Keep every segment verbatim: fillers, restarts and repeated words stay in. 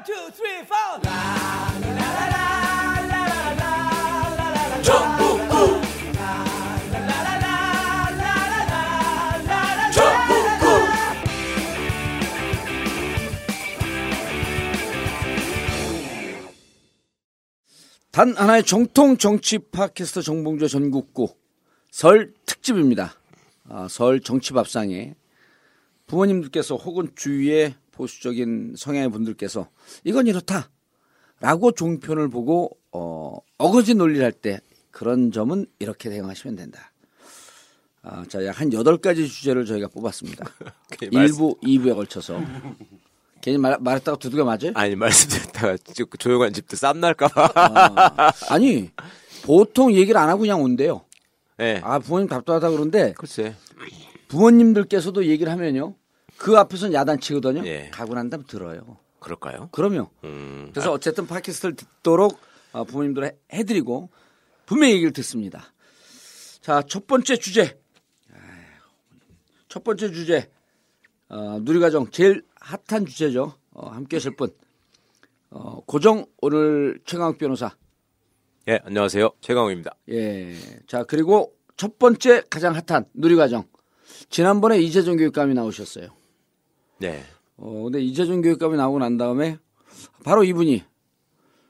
일, 이, 삼, 사. 정북구 정북구 단 하나의 정통 정치 팟캐스트 정봉주 전국구 설 특집입니다. 아, 설 정치 밥상에 부모님들께서 혹은 주위의 보수적인 성향의 분들께서 이건 이렇다라고 종편을 보고 어, 어거지 논리를 할 때 그런 점은 이렇게 대응하시면 된다. 아, 자, 약 한 여덟 가지 주제를 저희가 뽑았습니다. 일부, 이부에 걸쳐서. 괜히 말, 말했다가 두드겨 맞아요? 아니, 말씀드렸다가 조용한 집도 쌈날까봐. 아, 아니, 보통 얘기를 안 하고 그냥 온대요. 네. 아, 부모님 답답하다 그러는데. 글쎄. 부모님들께서도 얘기를 하면요. 그 앞에서는 야단치거든요. 예. 가고 난 다음 들어요. 그럴까요? 그럼요. 음, 그래서 아, 어쨌든 팟캐스트를 듣도록 부모님들 해드리고 분명히 얘기를 듣습니다. 자, 첫 번째 주제. 첫 번째 주제. 어, 누리과정 제일 핫한 주제죠. 어, 함께 하실 분. 어, 고정 오늘 최강욱 변호사. 예, 안녕하세요. 최강욱입니다. 예. 자, 그리고 첫 번째 가장 핫한 누리과정. 지난번에 이재정 교육감이 나오셨어요. 네. 어, 근데 이재정 교육감이 나오고 난 다음에 바로 이분이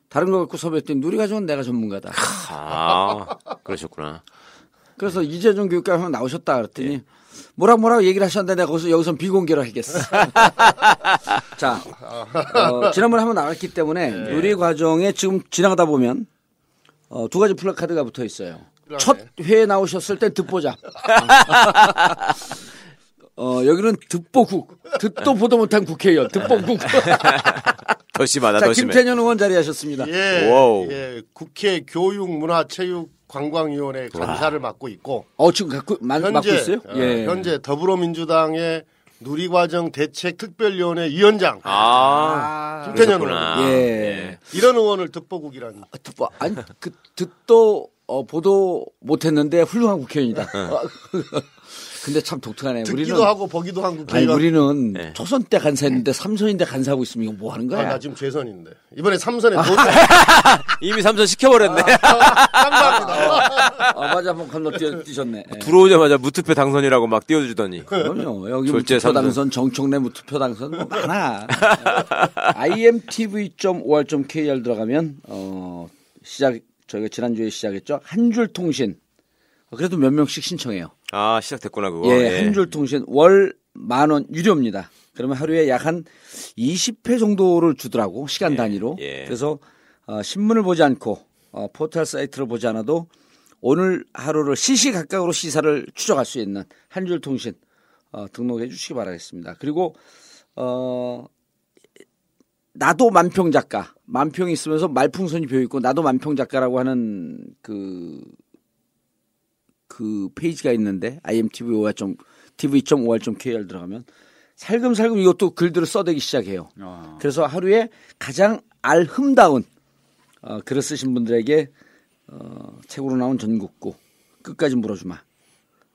다른 거 갖고 섭외했더니 누리과정은 내가 전문가다. 아, 그러셨구나. 그래서 네. 이재정 교육감이 나오셨다 그랬더니 네. 뭐라고 뭐라고 얘기를 하셨는데 내가 거기서 여기서 비공개로 하겠어. 자, 어, 지난번에 한번 나왔기 때문에 네. 누리과정에 지금 지나가다 보면 어, 두 가지 플래카드가 붙어 있어요. 첫 회에 나오셨을 때 듣보자. 어, 여기는 듣보국. 듣도 보도 못한 국회의원. 듣보국. 더 심하다. 자, 더 심해. 김태년 의원 자리하셨습니다. 예, 예. 국회 교육 문화 체육 관광위원회 간사를 와. 맡고 있고. 어, 지금 갖고, 만, 현재, 맡고 있어요? 어, 예. 현재 더불어민주당의 누리과정 대책특별위원회 위원장. 아, 김태년 의원. 예. 예. 이런 의원을 듣보국이라니. 아, 듣보, 아니, 그 듣도 어, 보도 못했는데 훌륭한 국회의원이다. 근데 참 독특하네. 듣기도 우리는 하고 보기도 한 국회의원. 아니, 우리는 네. 초선 때 간사했는데 삼선인데 간사하고 있으면 이거 뭐 하는 거야? 아, 나 지금 재선인데. 이번에 삼선에 돈. 이미 삼선 시켜버렸네. 아, 감사합니다. 어, 맞아. 한번 건너뛰셨네. 네. 들어오자마자 무투표 당선이라고 막 띄워주더니. 그럼요. 여기 무투표 삼선. 당선, 정청래 무투표 당선 뭐 많아. 아이엠티브이 닷 오알 닷 케이알 들어가면 어, 시작. 저희가 지난주에 시작했죠. 한줄통신. 그래도 몇 명씩 신청해요. 아, 시작됐구나, 그거. 예, 예. 한줄통신. 월 만 원 유료입니다. 그러면 하루에 약 한 이십 회 정도를 주더라고, 시간 예, 단위로. 예. 그래서 어, 신문을 보지 않고 어, 포털 사이트를 보지 않아도 오늘 하루를 시시각각으로 시사를 추적할 수 있는 한줄통신 어, 등록해 주시기 바라겠습니다. 그리고 어, 나도 만평 작가. 만평이 있으면서 말풍선이 비어있고 나도 만평 작가라고 하는 그, 그 페이지가 있는데 아이엠티브이 닷 오알 닷 케이알 들어가면 살금살금 이것도 글들을 써대기 시작해요. 아. 그래서 하루에 가장 알흠다운 어, 글을 쓰신 분들에게 어, 책으로 나온 전국구 끝까지 물어주마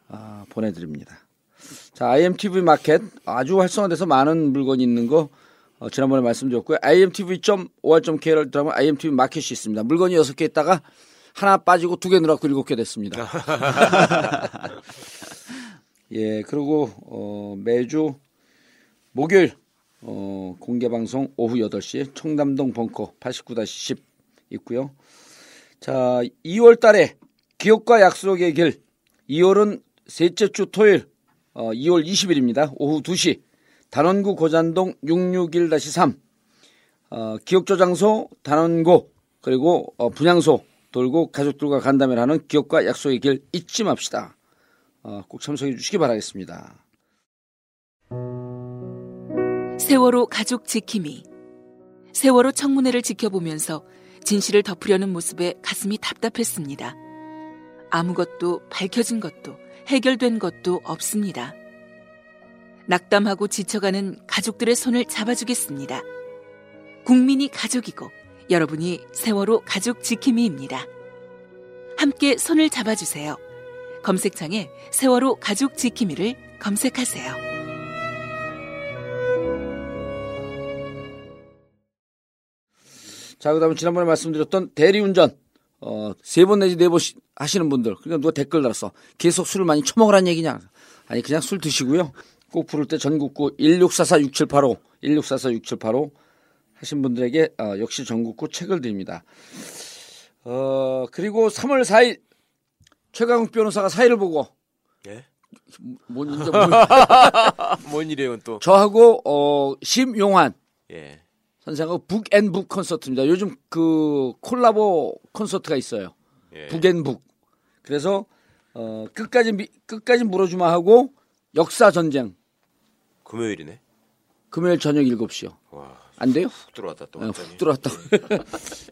아, 보내드립니다. 자, 아이엠티브이 마켓 아주 활성화돼서 많은 물건이 있는 거 어, 지난번에 말씀드렸고요. 아이엠티브이 닷 오알 닷 케이알 들어가면 아이엠티브이 마켓이 있습니다. 물건이 여섯 개 있다가 하나 빠지고 두 개 늘었고 일곱 개 됐습니다. 예, 그리고 어, 매주 목요일 어, 공개방송 오후 여덟 시 청담동 벙커 팔십구 다시 십 있고요. 자, 이월 달에 기억과 약속의 길 이월은 셋째 주 토요일 어, 이월 이십일입니다. 오후 두 시. 단원구 고잔동 육백육십일 다시 삼 어, 기억저장소 단원고 그리고 어, 분향소 돌고 가족들과 간담회를 하는 기억과 약속의 길 잊지 맙시다. 어, 꼭 참석해 주시기 바라겠습니다. 세월호 가족 지킴이 세월호 청문회를 지켜보면서 진실을 덮으려는 모습에 가슴이 답답했습니다. 아무것도 밝혀진 것도 해결된 것도 없습니다. 낙담하고 지쳐가는 가족들의 손을 잡아주겠습니다. 국민이 가족이고 여러분이 세월호 가족 지킴이입니다. 함께 손을 잡아주세요. 검색창에 세월호 가족 지킴이를 검색하세요. 자, 그 다음에 지난번에 말씀드렸던 대리운전, 어, 세 번 내지 네 번 하시는 분들, 그러니까 누가 댓글 달았어. 계속 술을 많이 처먹으란 얘기냐. 아니, 그냥 술 드시고요. 꼭 부를 때 전국구 일육사사 육칠팔오, 일육사사 육칠팔오 하신 분들에게, 어, 역시 전국구 책을 드립니다. 어, 그리고 삼월 사일, 최강욱 변호사가 사회를 보고. 예? 뭔, 이제 뭔, 뭔 일이에요, 또? 저하고, 어, 심용환. 예. 선생하고 북앤북 콘서트입니다. 요즘 그 콜라보 콘서트가 있어요. 예. 북앤북. 그래서 어 끝까지 미, 끝까지 물어주마 하고 역사 전쟁. 금요일이네. 금요일 저녁 일곱 시요. 와. 안 돼요? 훅 들어왔다 또. 네, 훅 들어왔다.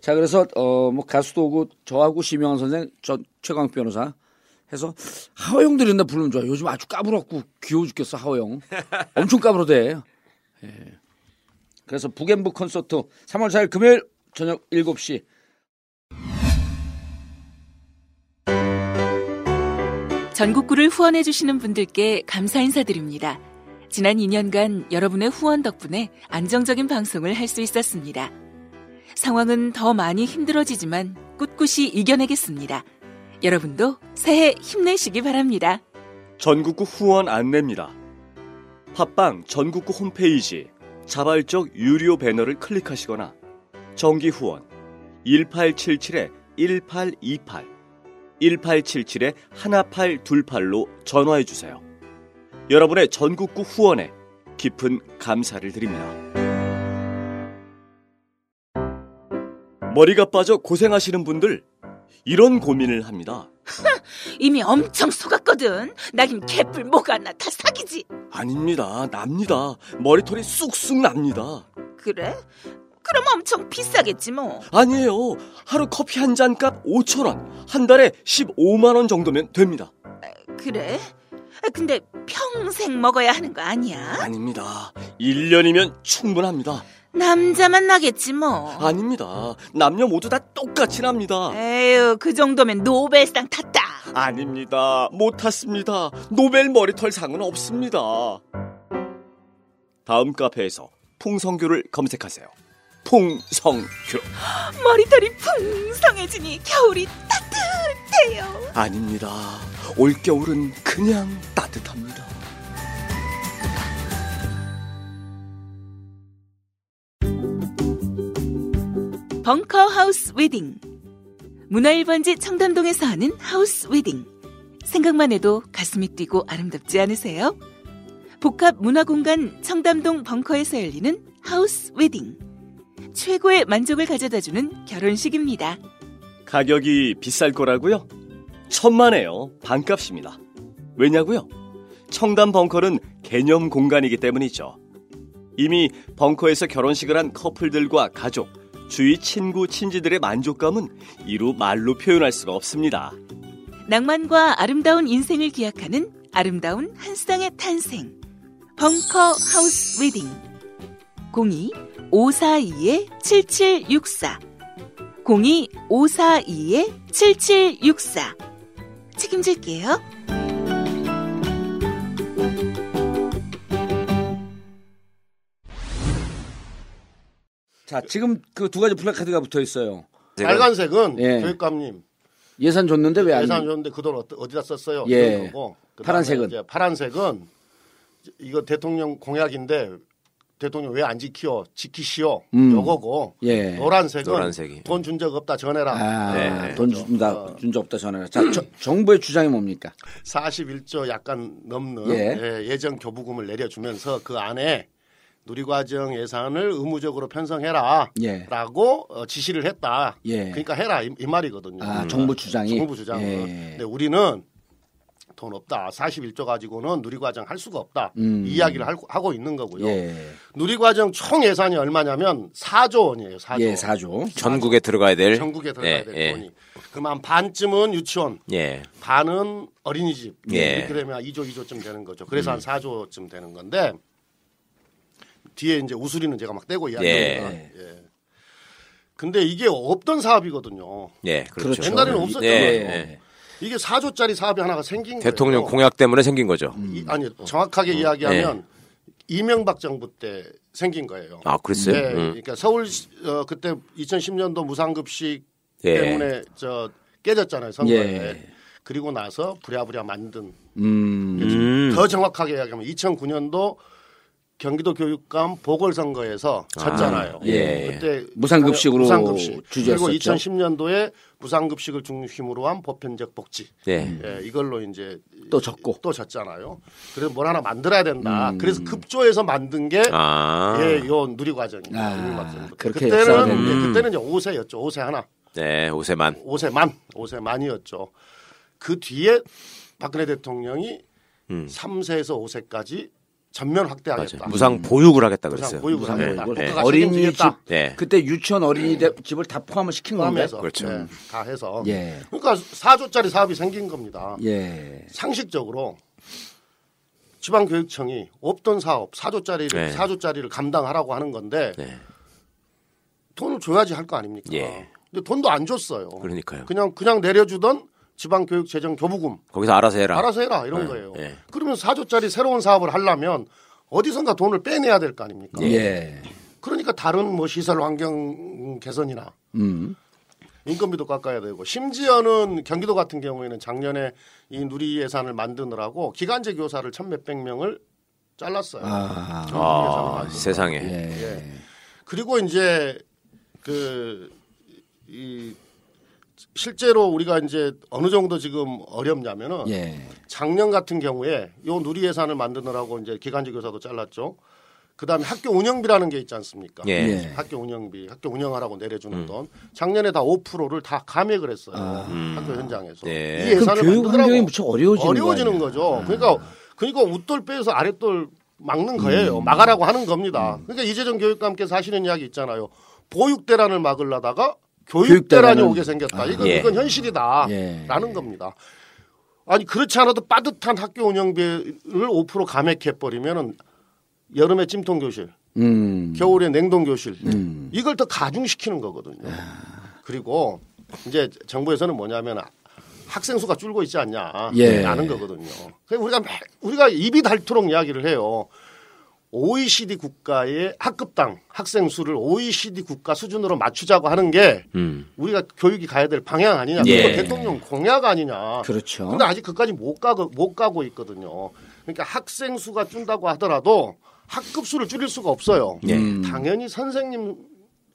자, 그래서 어 뭐 가수도 오고 저하고 심영환 선생, 저 최강 변호사 해서 하호영 들은다 부르면 좋아. 요즘 아주 까불었고 귀여워 죽겠어, 하호영. 엄청 까불어대. 예. 그래서 북앤북 콘서트 삼월 사일 금요일 저녁 일곱 시. 전국구를 후원해 주시는 분들께 감사 인사드립니다. 지난 이 년간 여러분의 후원 덕분에 안정적인 방송을 할 수 있었습니다. 상황은 더 많이 힘들어지지만 꿋꿋이 이겨내겠습니다. 여러분도 새해 힘내시기 바랍니다. 전국구 후원 안내입니다. 팟빵 전국구 홈페이지 자발적 유료 배너를 클릭하시거나 정기 후원 일팔칠칠 일팔이팔 일팔칠칠 일팔이팔로 전화해 주세요. 여러분의 전국구 후원에 깊은 감사를 드립니다. 머리가 빠져 고생하시는 분들 이런 고민을 합니다. 이미 엄청 속았거든. 나긴 개뿔 뭐가 안 나. 다 사기지. 아닙니다. 납니다. 머리털이 쑥쑥 납니다. 그래? 그럼 엄청 비싸겠지 뭐. 아니에요. 하루 커피 한 잔 값 오천 원. 한 달에 십오만 원 정도면 됩니다. 그래? 근데 평생 먹어야 하는 거 아니야? 아닙니다. 일 년이면 충분합니다. 남자만 나겠지 뭐. 아닙니다. 남녀 모두 다 똑같이 납니다. 에휴, 그 정도면 노벨상 탔다. 아닙니다. 못 탔습니다. 노벨 머리털상은 없습니다. 다음 카페에서 풍성교를 검색하세요. 풍성교. 머리털이 풍성해지니 겨울이 따뜻해요. 아닙니다. 올겨울은 그냥 따뜻합니다. 벙커 하우스 웨딩. 문화 일 번지 청담동에서 하는 하우스 웨딩. 생각만 해도 가슴이 뛰고 아름답지 않으세요? 복합 문화공간 청담동 벙커에서 열리는 하우스 웨딩. 최고의 만족을 가져다주는 결혼식입니다. 가격이 비쌀 거라고요? 천만에요. 반값입니다. 왜냐고요? 청담 벙커는 개념 공간이기 때문이죠. 이미 벙커에서 결혼식을 한 커플들과 가족, 주위 친구, 친지들의 만족감은 이루 말로 표현할 수가 없습니다. 낭만과 아름다운 인생을 기약하는 아름다운 한 쌍의 탄생. 벙커 하우스 웨딩. 공이 오사이 칠칠육사 공이 오사이 칠칠육사. 책임질게요. 자, 지금 그 두 가지 플래카드가 붙어 있어요. 빨간색은 예. 교육감님 예산 줬는데 왜 안 예산 줬는데 그 돈 어디다 썼어요? 예. 거고. 파란색은 이제 파란색은 이거 대통령 공약인데 대통령 왜 안 지키어? 지키시오. 음. 요거고. 예. 노란색은 돈 준 적 없다 전해라. 아, 네. 네. 돈 준다 준 적 없다 전해라. 자, 저, 정부의 주장이 뭡니까? 사십일조 약간 넘는 예. 예, 예정 교부금을 내려주면서 그 안에 누리과정 예산을 의무적으로 편성해라 예. 라고 어, 지시를 했다. 예. 그러니까 해라 이, 이 말이거든요. 아, 정부 주장이. 정부 주장은. 예. 근데 우리는 돈 없다. 사십일조 가지고는 누리과정 할 수가 없다. 음. 이 이야기를 할, 하고 있는 거고요. 예. 누리과정 총 예산이 얼마냐면 사조 원이에요. 사조. 예, 사조. 전국에 들어가야 될. 전국에 들어가야 예. 될 예. 돈이. 그럼 한 반쯤은 유치원. 예. 반은 어린이집. 예. 이렇게 되면 이조 이조쯤 되는 거죠. 그래서 음. 한 사조쯤 되는 건데. 뒤에 이제 우수리는 제가 막 떼고 이야기합니다. 예. 예. 근데 이게 없던 사업이거든요. 예, 그렇죠. 옛날에는 없었잖아요. 예. 이게 사조짜리 사업이 하나가 생긴 거예요. 대통령 공약 때문에 생긴 거죠. 음. 이, 아니 정확하게 음. 이야기하면 예. 이명박 정부 때 생긴 거예요. 아, 그랬어요? 네, 음. 그러니까 서울 어, 그때 이천십 년도 무상급식 예. 때문에 저 깨졌잖아요, 선거에. 예. 그리고 나서 부랴부랴 만든. 음. 더 정확하게 이야기하면 이천구 년도 경기도 교육감 보궐선거에서 졌잖아요. 아, 예. 그때 무상급식으로 무상급식. 주제였었죠. 그리고 이천십 년도에 무상급식을 중심으로 한 보편적 복지. 예. 예. 이걸로 이제 또 졌고 또 졌잖아요. 그래서 뭘 하나 만들어야 된다. 음. 그래서 급조해서 만든 게 아. 예, 요 누리과정입니다. 아, 그렇게 그때는 음. 예, 그때는 이제 오 세였죠. 오 세 하나. 네, 오 세만. 오 세만. 오 세만이었죠. 그 뒤에 박근혜 대통령이 음. 삼 세에서 오 세까지 전면 확대하겠다. 맞아요. 무상 보육을 하겠다 그랬어요. 무상 보육을 하겠다. 네. 어린이집 네. 그때 유치원 어린이집을 다 포함을 시킨 건데. 그렇죠. 네. 다 해서. 예. 그러니까 사 조짜리 사업이 생긴 겁니다. 예. 상식적으로 지방교육청이 없던 사업 사 조짜리를 네. 사 조짜리를 감당하라고 하는 건데 네. 돈을 줘야지 할 거 아닙니까? 예. 근데 돈도 안 줬어요. 그러니까요. 그냥 그냥 내려주던 지방교육재정교부금 거기서 알아서 해라 알아서 해라 이런 네, 거예요. 네. 그러면 사 조짜리 새로운 사업을 하려면 어디선가 돈을 빼내야 될 거 아닙니까? 예. 그러니까 다른 뭐 시설 환경 개선이나 음. 인건비도 깎아야 되고 심지어는 경기도 같은 경우에는 작년에 이 누리 예산을 만드느라고 기간제 교사를 천몇백 명을 잘랐어요. 아, 아 세상에. 예. 예. 그리고 이제 그 이 실제로 우리가 이제 어느 정도 지금 어렵냐면은 예. 작년 같은 경우에 요 누리 예산을 만드느라고 이제 기간제 교사도 잘랐죠. 그다음에 학교 운영비라는 게 있지 않습니까? 예. 학교 운영비, 학교 운영하라고 내려주는 음. 돈. 작년에 다 오 퍼센트를 다 감액을 했어요. 아. 학교 현장에서. 예. 이 예산을 교육 환경이 무척 어려워지는, 어려워지는 거죠. 아. 그러니까 그러니까 웃돌 빼서 아랫돌 막는 거예요. 음. 막아라고 하는 겁니다. 음. 그러니까 이재정 교육감께서 하시는 이야기 있잖아요. 보육대란을 막으려다가 교육대란이 오게 생겼다. 이건, 예. 이건 현실이다. 예. 라는 겁니다. 아니, 그렇지 않아도 빠듯한 학교 운영비를 오 퍼센트 감액해버리면 여름에 찜통교실, 음. 겨울에 냉동교실, 음. 이걸 더 가중시키는 거거든요. 아. 그리고 이제 정부에서는 뭐냐면 학생 수가 줄고 있지 않냐. 예. 라는 거거든요. 그래서 우리가, 우리가 입이 닳도록 이야기를 해요. 오이시디 국가의 학급당 학생 수를 오이시디 국가 수준으로 맞추자고 하는 게 음. 우리가 교육이 가야 될 방향 아니냐. 예. 그리고 대통령 공약 아니냐. 그렇죠. 근데 아직 그까지 못 가고, 못 가고 있거든요. 그러니까 학생 수가 준다고 하더라도 학급 수를 줄일 수가 없어요. 예. 당연히 선생님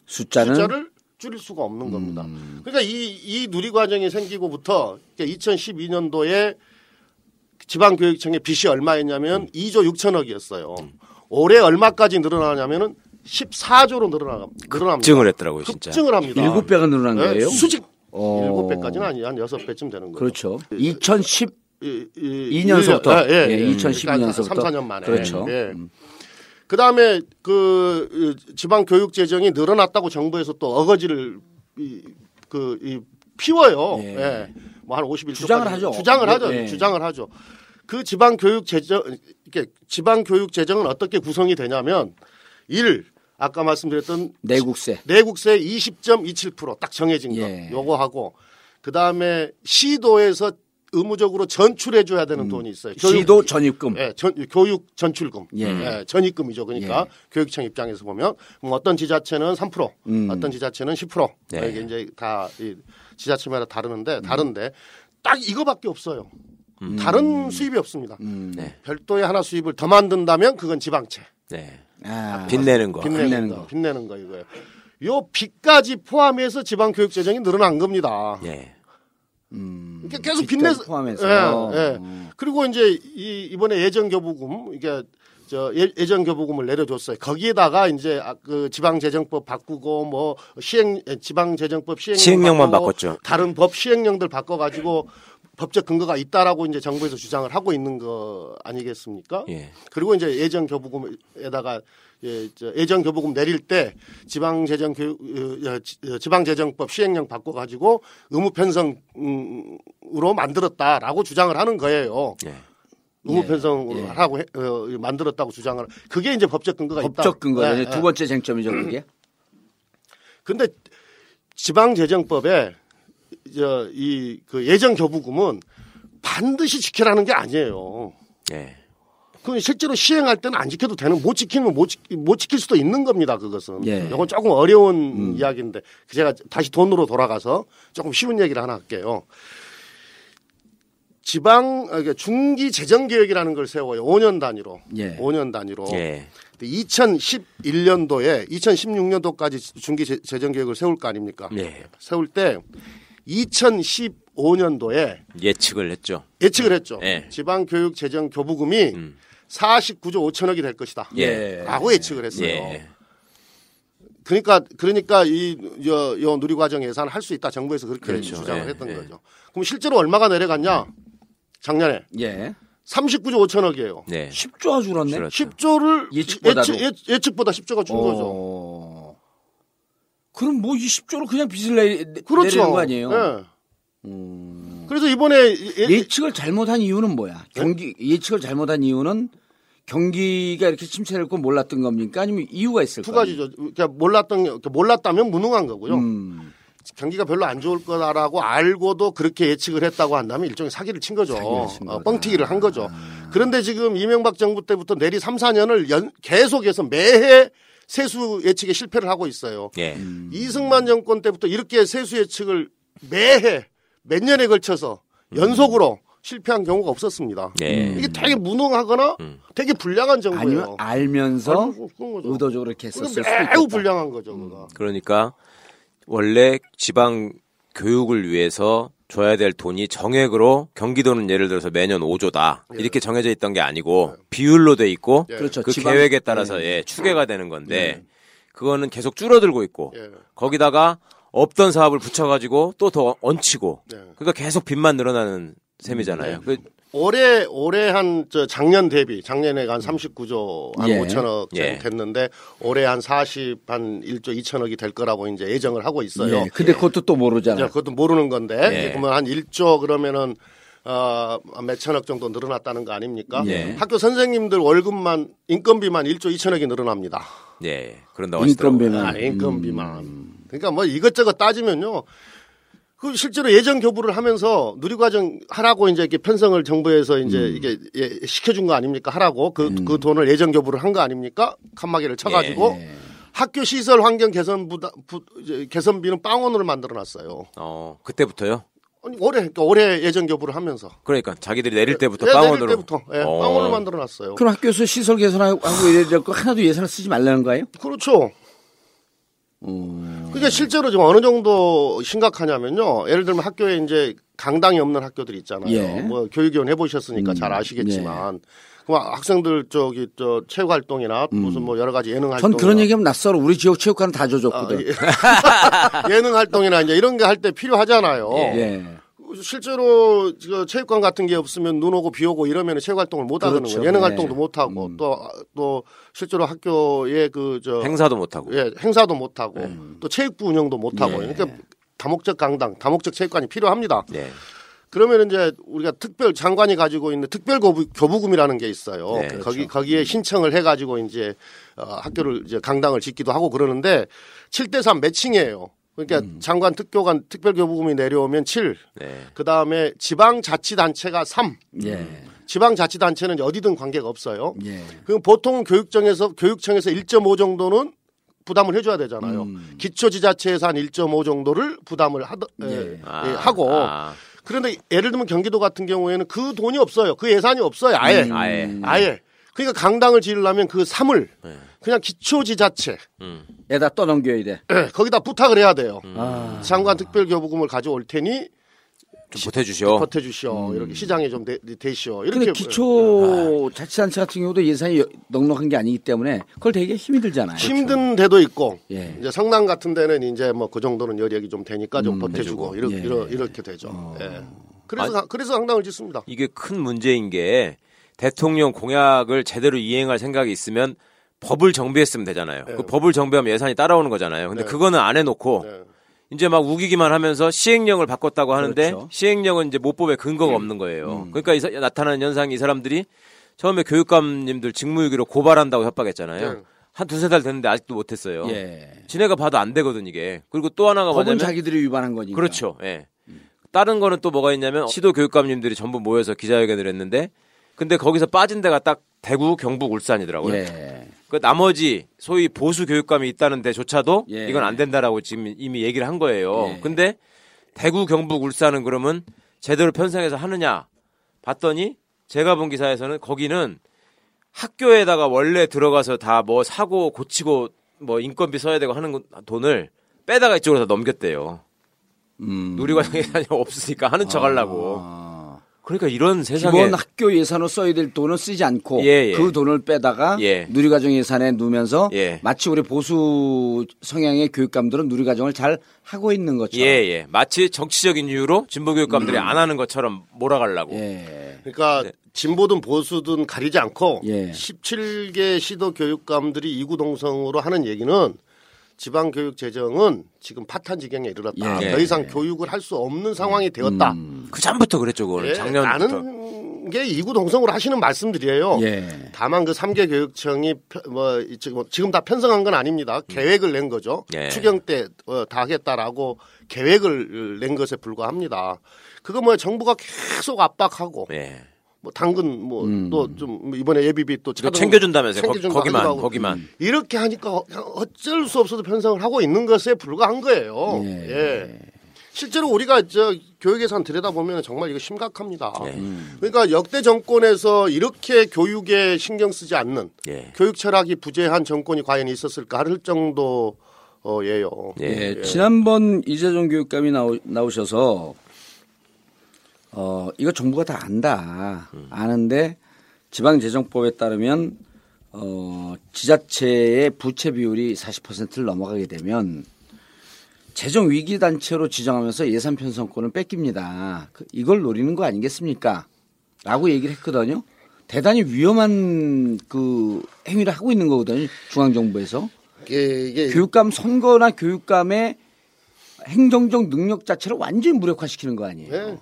숫자는? 숫자를 줄일 수가 없는 음. 겁니다. 그러니까 이, 이 누리과정이 생기고부터 그러니까 이천십이 년도에 지방교육청의 빚이 얼마였냐면 음. 이 조 육천억이었어요. 음. 올해 얼마까지 늘어나냐면은 십사 조로 늘어나 늘어납니다. 급증을 했더라고요, 진짜. 급증을 합니다. 일곱 배가 늘어난 네, 거예요? 수직 어... 일곱 배까지는 아니 한 여섯 배쯤 되는 거예요. 그렇죠. 이천십이 년서부터 예, 예, 예, 이천십이 년서부터 삼, 사 년 만에. 그렇죠. 예. 음. 그다음에 그 지방 교육 재정이 늘어났다고 정부에서 또 어거지를 이, 그 이, 피워요. 예. 예. 뭐 한 오십일 조까지 주장을 하죠. 주장을 하죠. 예. 주장을 하죠. 그 지방 교육 재정, 이렇게 지방 교육 재정은 어떻게 구성이 되냐면 일 아까 말씀드렸던 내국세 내국세 이십 점 이십칠 퍼센트 딱 정해진 거 예. 요거 하고 그 다음에 시도에서 의무적으로 전출해 줘야 되는 음. 돈이 있어요. 교육, 시도 전입금, 예, 전, 교육 전출금, 예. 예, 전입금이죠. 그러니까 예. 교육청 입장에서 보면 뭐 어떤 지자체는 삼 퍼센트, 음. 어떤 지자체는 십 퍼센트 예. 이게 이제 다 이 지자체마다 다르는데 다른데 음. 딱 이거밖에 없어요. 음. 다른 수입이 없습니다. 음. 네. 별도의 하나 수입을 더 만든다면 그건 지방채. 네. 아, 빚내는 거. 빚내는, 빚내는 거. 거. 빚내는 거 이거예요. 요 빚까지 포함해서 지방 교육 재정이 늘어난 겁니다. 예. 음. 그러니까 계속 빚내서 포함해서. 예. 예. 음. 그리고 이제 이 이번에 예정 교부금 이게 저 예정 교부금을 내려줬어요. 거기에다가 이제 그 지방재정법 바꾸고 뭐 시행 지방재정법 시행령 시행령만 바꿨죠. 다른 법 시행령들 바꿔 가지고 법적 근거가 있다라고 이제 정부에서 주장을 하고 있는 거 아니겠습니까? 예. 그리고 이제 예정 교부금에다가 예, 예정 교부금 내릴 때 지방재정 교육, 지방재정법 시행령 바꿔 가지고 의무 편성으로 만들었다라고 주장을 하는 거예요. 예. 의무 편성을 예. 하고 해, 어, 만들었다고 주장을 그게 이제 법적 근거가 법적 있다. 법적 근거가 네, 네. 두 번째 쟁점이죠, 그게. 근데 지방재정법에 저 이 그 예정 교부금은 반드시 지키라는 게 아니에요. 예. 그 실제로 시행할 때는 안 지켜도 되는, 못 지키면 못, 지, 못 지킬 수도 있는 겁니다. 그것은. 예. 이건 조금 어려운 음. 이야기인데 제가 다시 돈으로 돌아가서 조금 쉬운 얘기를 하나 할게요. 지방 중기 재정 계획이라는 걸 세워요. 오 년 단위로. 예. 오 년 단위로. 예. 이천십일 년도에 이천십육 년도까지 중기 재정 계획을 세울 거 아닙니까? 예. 세울 때 이천십오 년도에 예측을 했죠. 예측을 했죠. 예. 지방 교육 재정 교부금이 음. 사십구조 오천억이 될 것이다. 예. 라고 예측을 했어요. 예. 그러니까 그러니까 이 요, 요 누리과정 예산을 할 수 있다. 정부에서 그렇게 그렇죠. 주장을 예. 했던 예. 거죠. 그럼 실제로 얼마가 내려갔냐? 예. 작년에 예. 삼십구조 오천억이에요. 네. 십조가 줄었네. 줄었죠. 십조를 예측보다도. 예측, 예측보다 십조가 준 어... 거죠. 그럼 뭐 이 십조로 그냥 빚을 내, 그렇죠. 내리는 거 아니에요? 네. 음... 그래서 이번에 예... 예측을 잘못한 이유는 뭐야? 경기 네? 예측을 잘못한 이유는 경기가 이렇게 침체를 했고 몰랐던 겁니까? 아니면 이유가 있을까요? 두 가지죠. 그러니까 몰랐던 몰랐다면 무능한 거고요. 음... 경기가 별로 안 좋을 거다라고 알고도 그렇게 예측을 했다고 한다면 일종의 사기를 친 거죠. 어, 뻥튀기를 한 거죠. 아. 그런데 지금 이명박 정부 때부터 내리 삼, 사년을 연, 계속해서 매해 세수 예측에 실패를 하고 있어요. 예. 음. 이승만 정권 때부터 이렇게 세수 예측을 매해 몇 년에 걸쳐서 연속으로 음. 실패한 경우가 없었습니다. 예. 이게 되게 무능하거나 음. 되게 불량한 정부예요. 아니면 알면서 의도적으로 이렇게 했었을 수도 있다. 매우 불량한 거죠. 그거. 음. 그러니까. 원래 지방 교육을 위해서 줘야 될 돈이 정액으로 경기도는 예를 들어서 매년 오조다 예. 이렇게 정해져 있던 게 아니고 예. 비율로 돼 있고 예. 그렇죠. 그 지방... 계획에 따라서 예. 예, 추계가 되는 건데 예. 그거는 계속 줄어들고 있고 예. 거기다가 없던 사업을 붙여가지고 또 더 얹히고 예. 그러니까 계속 빚만 늘어나는 셈이잖아요. 예. 올해 올해 한 저 작년 대비 작년에 한 삼십구조 한 예. 오천억 예. 됐는데 올해 한 사십 한 일조 이천억이 될 거라고 이제 예정을 하고 있어요. 예. 근데 그것도 또 모르잖아요. 그것도 모르는 건데 예. 그러면 한 일조 그러면은 어 몇 천억 정도 늘어났다는 거 아닙니까? 예. 학교 선생님들 월급만 인건비만 일조 이천억이 늘어납니다. 예. 그런다고 인건비만 아, 인건비만. 음. 그러니까 뭐 이것저것 따지면요. 그 실제로 예정 교부를 하면서 누리과정 하라고 이제 이렇게 편성을 정부에서 이제 음. 이게 예, 시켜준 거 아닙니까? 하라고 그, 음. 그 돈을 예정 교부를 한 거 아닙니까? 칸막이를 쳐가지고 예. 학교 시설 환경 개선 부다, 부, 개선비는 빵원으로 만들어놨어요. 어 그때부터요? 아니 올해 그러니까 올해 예정 교부를 하면서. 그러니까 자기들이 내릴 때부터 예, 빵원으로. 내릴 때부터 예, 어. 빵원으로 만들어놨어요. 그럼 학교에서 시설 개선하고 이래저래 하나도 예산을 쓰지 말라는 거예요? 그렇죠. 음... 그게 실제로 지금 어느 정도 심각하냐면요. 예를 들면 학교에 이제 강당이 없는 학교들이 있잖아요. 예. 뭐 교육위원 해보셨으니까 음. 잘 아시겠지만 예. 그럼 학생들 저기 저 체육 활동이나 음. 무슨 뭐 여러 가지 예능 활동. 전 그런 얘기하면 낯설어. 우리 지역 체육관은 다 줘줬거든. 아, 예. 예능 활동이나 이제 이런 게 할 때 필요하잖아요. 예. 실제로 체육관 같은 게 없으면 눈 오고 비 오고 이러면 체육 활동을 못 하는 그렇죠. 거예요. 예능 활동도 네. 못 하고 또또 음. 또 실제로 학교에 그 저 행사도 못 하고 예 행사도 못 하고 음. 또 체육부 운영도 못 하고 예. 그러니까 다목적 강당, 다목적 체육관이 필요합니다. 예. 그러면 이제 우리가 특별 장관이 가지고 있는 특별 교부, 교부금이라는 게 있어요. 네, 그렇죠. 거기 거기에 신청을 해 가지고 이제 어, 학교를 이제 강당을 짓기도 하고 그러는데 칠 대 삼 매칭이에요. 그러니까 음. 장관, 특교관, 특별교부금이 내려오면 칠. 네. 그 다음에 지방자치단체가 삼. 예. 지방자치단체는 어디든 관계가 없어요. 예. 그럼 보통 교육청에서 교육청에서 일점오 정도는 부담을 해줘야 되잖아요. 음. 기초지자체에서 한 일점오 정도를 부담을 하더, 예. 예, 아, 하고. 아. 그런데 예를 들면 경기도 같은 경우에는 그 돈이 없어요. 그 예산이 없어요. 아예. 음. 아예. 아예. 그러니까 강당을 지으려면 그 삼을 예. 그냥 기초지자체. 음. 에다 떠넘겨야 돼. 네, 거기다 부탁을 해야 돼요. 음. 아. 장관 특별교부금을 가져올 테니 좀 보태주시오. 보태주시오. 음. 이렇게 시장에 좀 대, 대시오. 이렇게. 근데 기초 자치단체 같은 경우도 예산이 넉넉한 게 아니기 때문에 그걸 되게 힘이 들잖아요. 힘든 데도 있고 예. 이제 성남 같은 데는 이제 뭐 그 정도는 여력이 좀 되니까 좀 음, 보태주고 이렇게 예. 이렇게 되죠. 어. 예. 그래서 아, 그래서 강당을 짓습니다. 이게 큰 문제인 게 대통령 공약을 제대로 이행할 생각이 있으면. 법을 정비했으면 되잖아요. 네. 그 법을 정비하면 예산이 따라오는 거잖아요. 근데 네. 그거는 안 해놓고 네. 이제 막 우기기만 하면서 시행령을 바꿨다고 하는데 그렇죠. 시행령은 이제 모법에 근거가 음. 없는 거예요. 음. 그러니까 이, 나타나는 현상이 이 사람들이 처음에 교육감님들 직무유기로 고발한다고 협박했잖아요. 네. 한 두세 달 됐는데 아직도 못했어요. 예. 지네가 봐도 안 되거든 이게. 그리고 또 하나가 법은 뭐냐면 자기들이 위반한 거니까. 그렇죠. 예. 음. 다른 거는 또 뭐가 있냐면 시도 교육감님들이 전부 모여서 기자회견을 했는데 근데 거기서 빠진 데가 딱 대구, 경북, 울산이더라고요. 예. 그 나머지 소위 보수 교육감이 있다는 데조차도 예. 이건 안 된다라고 지금 이미 얘기를 한 거예요. 예. 근데 대구, 경북, 울산은 그러면 제대로 편성해서 하느냐 봤더니 제가 본 기사에서는 거기는 학교에다가 원래 들어가서 다 뭐 사고 고치고 뭐 인건비 써야 되고 하는 돈을 빼다가 이쪽으로 다 넘겼대요. 음. 누리과정 예산이 없으니까 하는 척 하려고. 아. 그러니까 이런 세상에. 기본 학교 예산으로 써야 될 돈은 쓰지 않고 예, 예. 그 돈을 빼다가 예. 누리과정 예산에 넣으면서 예. 마치 우리 보수 성향의 교육감들은 누리과정을 잘 하고 있는 것처럼. 예, 예. 마치 정치적인 이유로 진보교육감들이 음. 안 하는 것처럼 몰아가려고. 예. 그러니까 네. 진보든 보수든 가리지 않고 예. 열일곱 개 시도 교육감들이 이구동성으로 하는 얘기는 지방 교육 재정은 지금 파탄 지경에 이르렀다. 예. 더 이상 예. 교육을 할 수 없는 상황이 되었다. 음. 그 전부터 그랬죠, 그걸. 예. 작년부터. 라는 게 이구동성으로 하시는 말씀들이에요. 예. 다만 그 삼 개 교육청이 뭐 지금 다 편성한 건 아닙니다. 계획을 낸 거죠. 예. 추경 때 다 하겠다라고 계획을 낸 것에 불과합니다. 그거 뭐 정부가 계속 압박하고. 예. 뭐 당근 뭐 또 좀 음. 이번에 예비비 또 챙겨준다면서요. 챙겨준 거기만 하고 거기만 이렇게 하니까 어쩔 수 없어서 편성을 하고 있는 것에 불과한 거예요. 예. 예. 실제로 우리가 저 교육 예산 들여다보면 정말 이거 심각합니다. 예. 음. 그러니까 역대 정권에서 이렇게 교육에 신경 쓰지 않는 예. 교육 철학이 부재한 정권이 과연 있었을까 할 정도예요. 예. 예. 지난번 이재정 교육감이 나오, 나오셔서 어, 이거 정부가 다 안다. 음. 아는데 지방재정법에 따르면 어, 지자체의 부채 비율이 사십 퍼센트를 넘어가게 되면 재정위기단체로 지정하면서 예산 편성권을 뺏깁니다. 이걸 노리는 거 아니겠습니까? 라고 얘기를 했거든요. 대단히 위험한 그 행위를 하고 있는 거거든요. 중앙정부에서. 이게, 이게. 교육감 선거나 교육감의 행정적 능력 자체를 완전히 무력화시키는 거 아니에요. 네.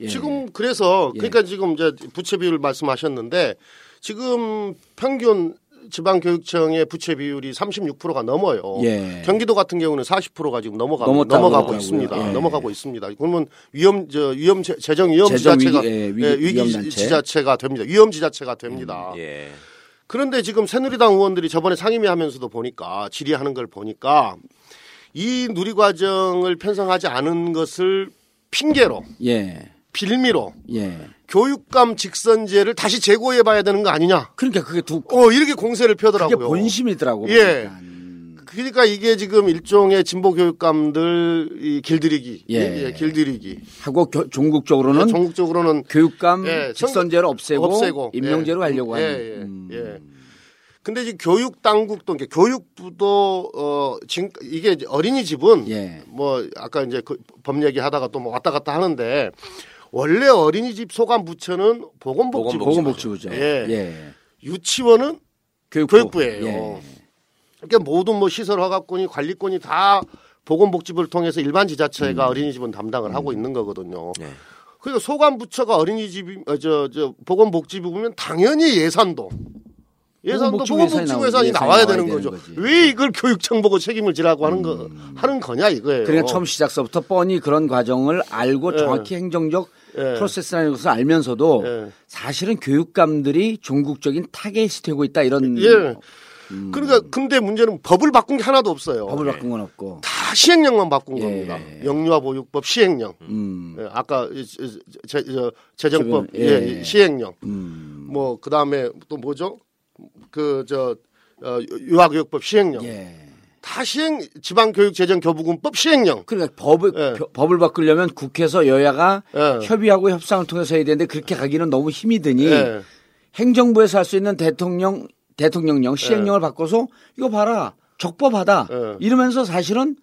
예. 지금 그래서 그러니까 예. 지금 이제 부채 비율 말씀하셨는데 지금 평균 지방교육청의 부채 비율이 삼십육 퍼센트가 넘어요. 예. 경기도 같은 경우는 사십 퍼센트가 지금 넘어가고 넘어가고 있습니다. 예. 넘어가고 있습니다. 그러면 위험 저 위험 재정 위험 재정 지자체가 위기, 예, 위기, 예, 위기 위험 지자체가 됩니다. 위험 지자체가 됩니다. 음, 예. 그런데 지금 새누리당 의원들이 저번에 상임위하면서도 보니까 질의하는 걸 보니까 이 누리과정을 편성하지 않은 것을 핑계로. 예. 빌미로 예. 교육감 직선제를 다시 재고해봐야 되는 거 아니냐? 그러니까 그게 두 어 이렇게 공세를 펴더라고요. 그게 본심이더라고요. 예. 그러니까 이게 지금 일종의 진보 교육감들 이 길들이기, 예. 예, 길들이기 하고 교, 종국적으로는 예, 종국적으로는 교육감 예, 직선제를 없애고, 없애고 임명제로 예. 하려고 하는. 예. 예. 음. 예. 근데 지금 교육 당국도 이제 교육부도 어 지금 이게 어린이집은 예. 뭐 아까 이제 그 법 얘기하다가 또 뭐 왔다 갔다 하는데. 원래 어린이집 소관 부처는 보건복지부, 보건복지부죠. 예. 예. 유치원은 교육부. 교육부예요. 예. 그러니까 모든 뭐 시설 허가권이 관리권이 다 보건복지부를 통해서 일반 지자체가 음. 어린이집은 담당을 음. 하고 있는 거거든요. 예. 그러니까 소관 부처가 어린이집 어, 저, 저 보건복지부면 당연히 예산도 예산도 보건복지부 예산이, 예산이 나와야, 나와야 되는 거죠. 거지. 왜 이걸 교육청 보고 책임을 지라고 하는 거 음. 하는 거냐 이거예요. 그러니까 처음 시작서부터 뻔히 그런 과정을 알고 예. 정확히 행정적 예. 프로세스라는 것을 알면서도 예. 사실은 교육감들이 종국적인 타겟이 되고 있다 이런. 예. 음. 그러니까 근데 문제는 법을 바꾼 게 하나도 없어요. 법을 바꾼 건 없고 다 시행령만 바꾼 예. 겁니다. 영유아보육법 시행령, 음. 예. 아까 제, 저, 재정법 예. 예. 시행령, 음. 뭐 그다음에 또 뭐죠? 그 저 어, 유아교육법 시행령. 예. 다 시행 지방교육재정교부금법 시행령. 그러니까 법을 예. 법을 바꾸려면 국회에서 여야가 예. 협의하고 협상을 통해서 해야 되는데 그렇게 가기는 너무 힘이 드니 예. 행정부에서 할 수 있는 대통령 대통령령 시행령을 예. 바꿔서 이거 봐라 적법하다 예. 이러면서 사실은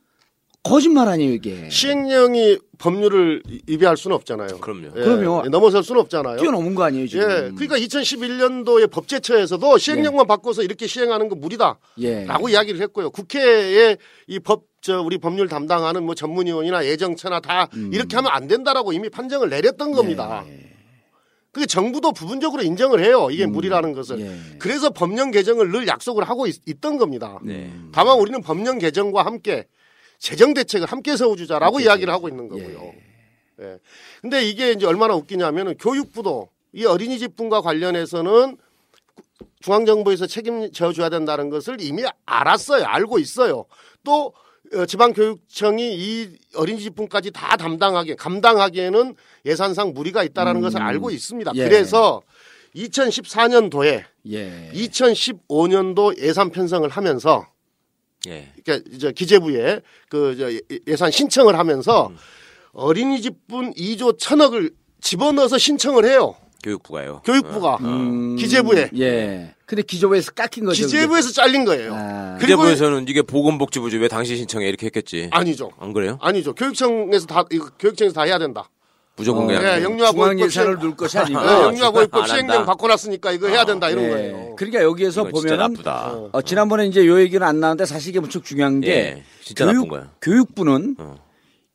거짓말 아니에요 이게. 시행령이 법률을 이배할 수는 없잖아요. 그럼요. 예. 그럼요. 넘어설 수는 없잖아요. 뛰어넘은 거 아니에요 지금. 예. 그러니까 이천십일 년도에 법제처에서도 시행령만 예. 바꿔서 이렇게 시행하는 거 무리다. 예. 라고 이야기를 했고요. 국회에 이 법, 저 우리 법률 담당하는 뭐 전문위원이나 예정처나 다 음. 이렇게 하면 안 된다라고 이미 판정을 내렸던 겁니다. 예. 그게 정부도 부분적으로 인정을 해요. 이게 음. 무리라는 것을. 예. 그래서 법령 개정을 늘 약속을 하고 있, 있던 겁니다. 예. 다만 우리는 법령 개정과 함께 재정 대책을 함께 세워주자라고 네. 이야기를 하고 있는 거고요. 예. 예. 근데 이게 이제 얼마나 웃기냐면은 교육부도 이 어린이집분과 관련해서는 중앙정부에서 책임져줘야 된다는 것을 이미 알았어요. 알고 있어요. 또 지방교육청이 이 어린이집분까지 다 담당하기에 감당하기에는 예산상 무리가 있다라는 음. 것을 알고 있습니다. 예. 그래서 이천십사 년도에 예. 이천십오 년도 예산 편성을 하면서 예. 그러니까 이제 기재부에 그 저 예산 신청을 하면서 음. 어린이집분 이조 천억을 집어넣어서 신청을 해요. 교육부가요. 교육부가 음. 기재부에. 예. 근데 기재부에서 깎인 거죠. 기재부에서 그게? 잘린 거예요. 아. 그리고 기재부에서는 이게 보건복지부지 왜 당신 신청해 이렇게 했겠지. 아니죠. 안 그래요? 아니죠. 교육청에서 다 이거 교육청에서 다 해야 된다. 무조건 그냥. 네, 영유아보호법 예산을 둘 것이 아니고 영유아보호법 시행령 바꿔놨으니까 이거 해야 된다 이런 네. 거예요. 그러니까 여기에서 보면 어, 지난번에 이제 요 얘기는 안 나왔는데 사실 이게 무척 중요한 게 예, 진짜 교육, 나쁜 거야. 교육부는 어.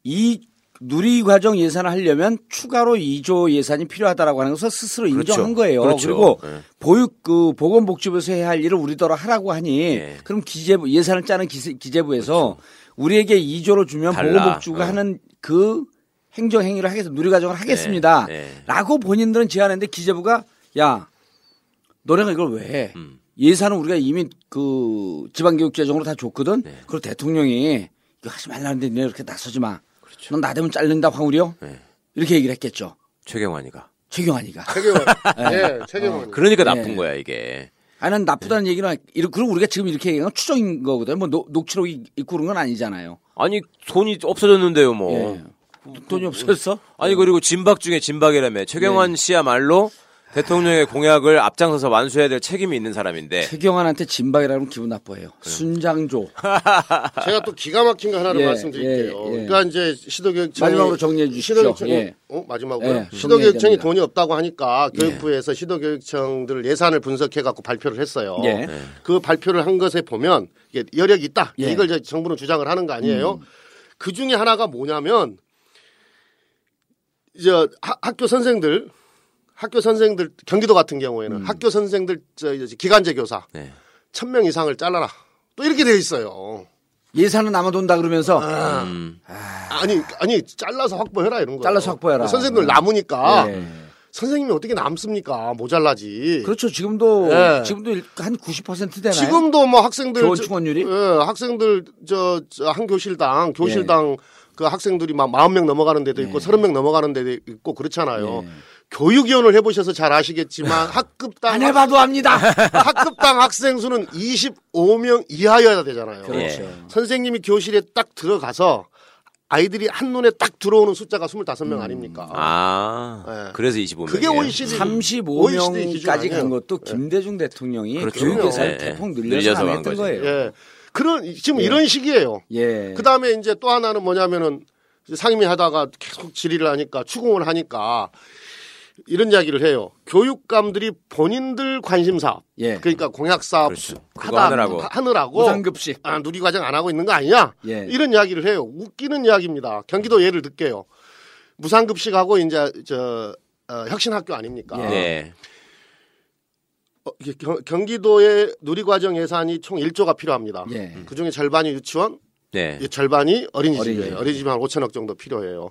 이 누리과정 예산을 하려면 추가로 이조 예산이 필요하다라고 하는 것을 스스로 그렇죠. 인정한 거예요. 그렇죠. 그리고 네. 보육 그 보건복지부에서 해야 할 일을 우리더러 하라고 하니 네. 그럼 기재부 예산을 짜는 기세, 기재부에서 그렇죠. 우리에게 이조로 주면 달라. 보건복지부가 어. 하는 그 행정 행위를 하겠습니다. 누리과정을 하겠습니다. 네, 네. 라고 본인들은 제안했는데 기재부가 야 너네가 이걸 왜 해? 음. 예산은 우리가 이미 그 지방교육재정으로 다 줬거든. 네. 그리고 대통령이 이거 하지 말라는데 너네 이렇게 나서지 마. 그렇죠. 넌 나 되면 잘린다 황우려. 네. 이렇게 얘기를 했겠죠. 최경환이가. 최경환이가. 최경환. 네, 최경환. 어, 그러니까 나쁜 네. 거야 이게. 아니 난 나쁘다는 네. 얘기는 그리고 우리가 지금 이렇게 얘기하는 건 추정인 거거든. 뭐 노, 녹취록이 있고 그런 건 아니잖아요. 아니 돈이 없어졌는데요 뭐. 네. 돈이 없었어? 아니 그리고 진박 중에 진박이라며 최경환 네. 씨야말로 대통령의 공약을 앞장서서 완수해야 될 책임이 있는 사람인데 최경환한테 진박이라면 기분 나빠해요. 네. 순장조. 제가 또 기가 막힌 거 하나를 예, 말씀드릴게요. 예, 예. 그러니까 이제 시도교육청이 마지막으로 정리해 주시죠. 예. 어, 마지막으로 예, 시도교육청이 돈이 없다고 하니까 교육부에서 예. 시도교육청들 예산을 분석해 갖고 발표를 했어요. 예. 그 발표를 한 것에 보면 이게 여력이 있다. 예. 이걸 정부는 주장을 하는 거 아니에요. 음. 그 중에 하나가 뭐냐면. 저 학교 선생들, 학교 선생들 경기도 같은 경우에는 음. 학교 선생들 저 기간제 교사 네. 천 명 이상을 잘라라. 또 이렇게 되어 있어요. 예산은 남아 돈다 그러면서 아, 음. 아니 아니 잘라서 확보해라 이런 거. 잘라서 확보해라. 선생들 남으니까 네. 선생님이 어떻게 남습니까? 모자라지. 그렇죠. 지금도 네. 지금도 한 구십 퍼센트 되나요? 지금도 뭐 학생들 교원 충원율이? 예, 학생들 저 한 교실당 교실당 네. 그 학생들이 막 사십 명 넘어가는 데도 있고 네. 삼십 명 넘어가는 데도 있고 그렇잖아요. 네. 교육위원을 해보셔서 잘 아시겠지만 학급당. 안 해봐도 합니다. 학급당 학생 수는 이십오 명 이하여야 되잖아요. 그렇죠. 네. 선생님이 교실에 딱 들어가서 아이들이 한눈에 딱 들어오는 숫자가 이십오 명 음. 아닙니까? 아. 네. 그래서 이십오 명. 그게 오이시디. 삼십오 명까지 간 것도 김대중 네. 대통령이 그렇죠. 교육 예산을 네. 대폭 늘려서 안 했던 거예요. 네. 그런 지금 예. 이런 식이에요. 예. 그다음에 이제 또 하나는 뭐냐면은 상임위하다가 계속 질의를 하니까 추궁을 하니까 이런 이야기를 해요. 교육감들이 본인들 관심 사업, 예. 그러니까 공약 사업 그렇죠. 하다 하느라고, 하느라고 무상급식, 아, 누리과정 안 하고 있는 거 아니냐? 예. 이런 이야기를 해요. 웃기는 이야기입니다. 경기도 예를 들게요. 무상급식하고 이제 저 어, 혁신학교 아닙니까? 예. 어, 경기도의 누리과정 예산이 총 일조가 필요합니다. 예. 그중에 절반이 유치원, 예. 절반이 어린이집이에요. 어린이집 한 오천억 정도 필요해요.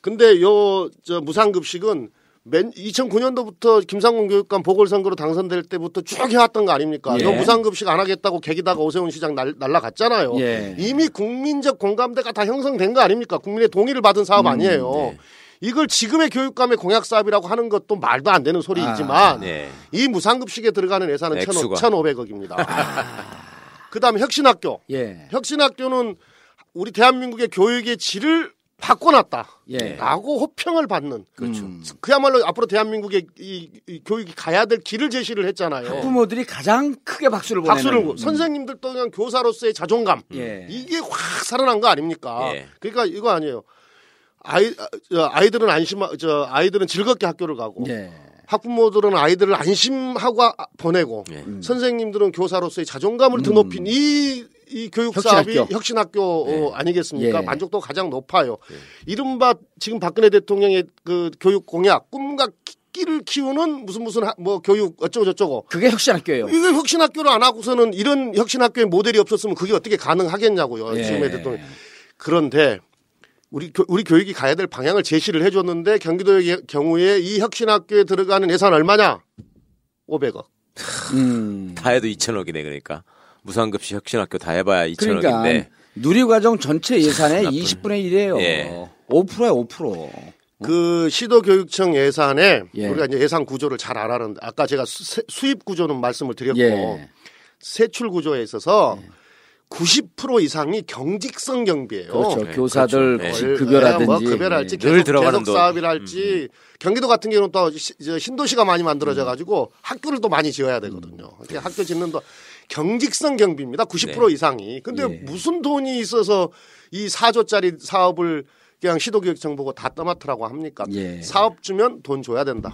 근데 요 저 무상급식은 맨 이천구 년도부터 김상곤 교육감 보궐선거로 당선될 때부터 쭉 해왔던 거 아닙니까? 예. 요 무상급식 안 하겠다고 개기다가 오세훈 시장 날, 날라갔잖아요. 예. 이미 국민적 공감대가 다 형성된 거 아닙니까? 국민의 동의를 받은 사업 음, 아니에요. 네. 이걸 지금의 교육감의 공약 사업이라고 하는 것도 말도 안 되는 소리이지만 아, 네. 이 무상급식에 들어가는 예산은 천오백억입니다. 아. 그다음에 혁신학교. 예. 혁신학교는 우리 대한민국의 교육의 질을 바꿔놨다. 예. 라고 호평을 받는. 그렇죠. 음. 그야말로 앞으로 대한민국의 이, 이 교육이 가야 될 길을 제시를 했잖아요. 학부모들이 가장 크게 박수를 보내는. 박수를 보내는. 선생님들도 그냥 교사로서의 자존감. 예. 이게 확 살아난 거 아닙니까? 예. 그러니까 이거 아니에요. 아이 아이들은 안심 저 아이들은 즐겁게 학교를 가고 예. 학부모들은 아이들을 안심하고 보내고 예. 선생님들은 교사로서의 자존감을 음. 더 높인 이, 이 교육 혁신학교. 사업이 혁신학교 예. 어, 아니겠습니까? 예. 만족도가 가장 높아요. 예. 이른바 지금 박근혜 대통령의 그 교육 공약 꿈과 끼를 키우는 무슨 무슨 하, 뭐 교육 어쩌고 저쩌고 그게 혁신학교예요. 이게 혁신학교를 안 하고서는 이런 혁신학교의 모델이 없었으면 그게 어떻게 가능하겠냐고요. 예. 지금의 대통령. 그런데 우리, 교, 우리 교육이 가야 될 방향을 제시를 해줬는데 경기도의 경우에 이 혁신학교에 들어가는 예산 얼마냐? 오백억. 음. 다 해도 이천억이네 그러니까. 무상급식 혁신학교 다 해봐야 이천억인데. 그러니까 누리과정 전체 예산의 이십분의 일이에요. 예. 오 퍼센트야 오 퍼센트. 그 시도교육청 예산에 예. 우리가 이제 예산 구조를 잘 알아는데 아까 제가 수, 수입 구조는 말씀을 드렸고 예. 세출 구조에 있어서 예. 구십 퍼센트 이상이 경직성 경비예요. 그렇죠. 네, 교사들 그렇죠. 급여라든지 네, 뭐 급여랄지 네. 계속, 계속 사업이랄지 음, 음. 경기도 같은 경우는 또 신도시가 많이 만들어져 가지고 음. 학교를 또 많이 지어야 되거든요. 그러니까 학교 짓는 또 경직성 경비입니다. 구십 퍼센트 네. 이상이. 근데 네. 무슨 돈이 있어서 이 사조짜리 사업을 그냥 시도교육청 보고 다 떠맡으라고 합니까? 예. 사업 주면 돈 줘야 된다.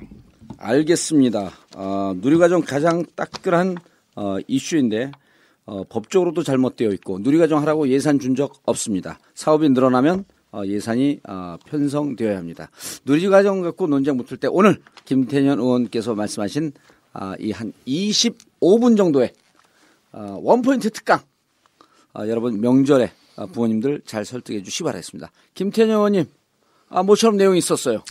알겠습니다. 어, 누리과정 가장 따끈한 어, 이슈인데 어, 법적으로도 잘못되어 있고 누리과정 하라고 예산 준 적 없습니다. 사업이 늘어나면 어, 예산이 어, 편성되어야 합니다. 누리과정 갖고 논쟁 붙을 때 오늘 김태년 의원께서 말씀하신 어, 이 한 이십오분 정도의 어, 원포인트 특강 어, 여러분 명절에 아, 부모님들 잘 설득해 주시기 바라겠습니다. 김태년 의원님, 아, 모처럼 내용이 있었어요.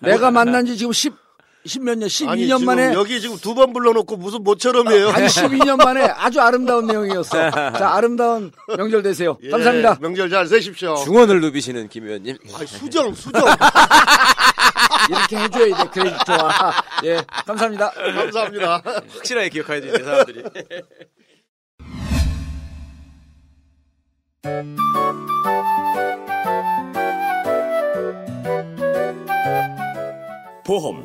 내가 만난 지 지금 십, 십몇 년, 십이 년 아니, 지금 만에. 여기 지금 두 번 불러놓고 무슨 모처럼이에요. 아니, 십이 년 만에 아주 아름다운 내용이었어요. 자, 아름다운 명절 되세요. 예, 감사합니다. 명절 잘 되십시오. 중원을 누비시는 김 의원님. 아이, 수정, 수정. 이렇게 해줘야 돼, 크레딧와. 예, 감사합니다. 감사합니다. 확실하게 기억해야 돼, 사람들이. 보험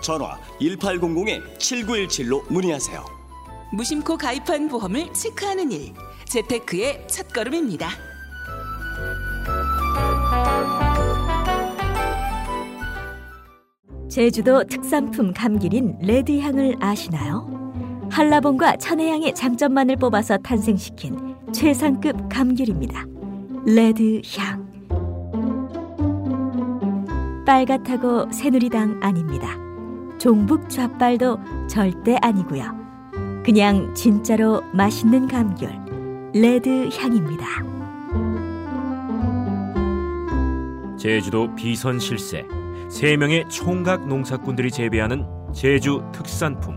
전화 일팔공공 칠구일칠로 문의하세요. 무심코 가입한 보험을 체크하는 일, 재테크의 첫걸음입니다. 제주도 특산품 감귤인 레드향을 아시나요? 한라봉과 천혜향의 장점만을 뽑아서 탄생시킨 최상급 감귤입니다. 레드향. 빨갛다고 새누리당 아닙니다. 종북 좌빨도 절대 아니고요. 그냥 진짜로 맛있는 감귤, 레드향입니다. 제주도 비선실세, 세 명의 총각 농사꾼들이 재배하는 제주 특산품,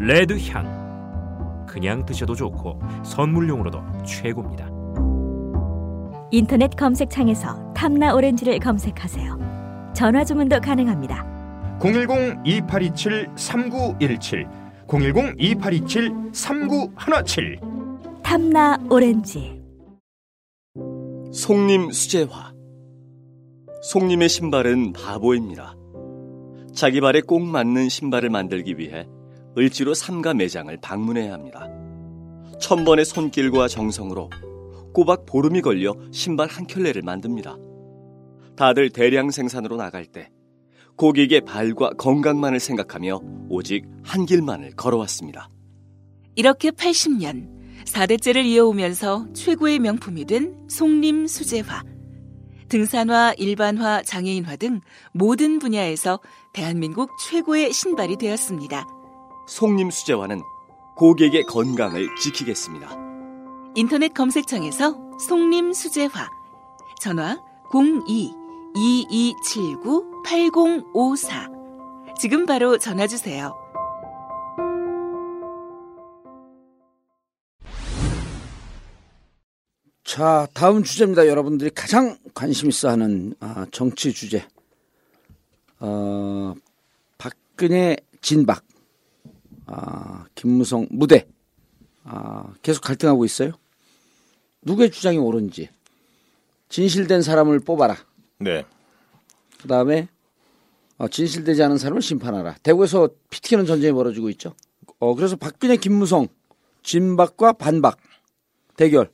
레드향. 그냥 드셔도 좋고 선물용으로도 최고입니다. 인터넷 검색창에서 탐나 오렌지를 검색하세요. 전화 주문도 가능합니다. 공일공 이팔이칠 삼구일칠, 공일공 이팔이칠 삼구일칠. 탐나 오렌지. 송림수제화. 송림의 신발은 바보입니다. 자기 발에 꼭 맞는 신발을 만들기 위해 을지로 삼가 매장을 방문해야 합니다. 천 번의 손길과 정성으로 꼬박 보름이 걸려 신발 한 켤레를 만듭니다. 다들 대량 생산으로 나갈 때 고객의 발과 건강만을 생각하며 오직 한 길만을 걸어왔습니다. 이렇게 팔십 년, 사대째를 이어오면서 최고의 명품이 된 송림수제화. 등산화, 일반화, 장애인화 등 모든 분야에서 대한민국 최고의 신발이 되었습니다. 송림수제화는 고객의 건강을 지키겠습니다. 인터넷 검색창에서 송림수제화, 전화 공이 이이칠구 팔공오사. 지금 바로 전화 주세요. 자, 다음 주제입니다. 여러분들이 가장 관심 있어하는 아, 정치 주제. 어, 박근혜 진박, 아, 김무성 무대. 아, 계속 갈등하고 있어요. 누구의 주장이 옳은지. 진실된 사람을 뽑아라. 네. 그 다음에 진실되지 않은 사람을 심판하라. 대구에서 피 튀기는 전쟁이 벌어지고 있죠. 어, 그래서 박근혜, 김무성, 진박과 반박 대결.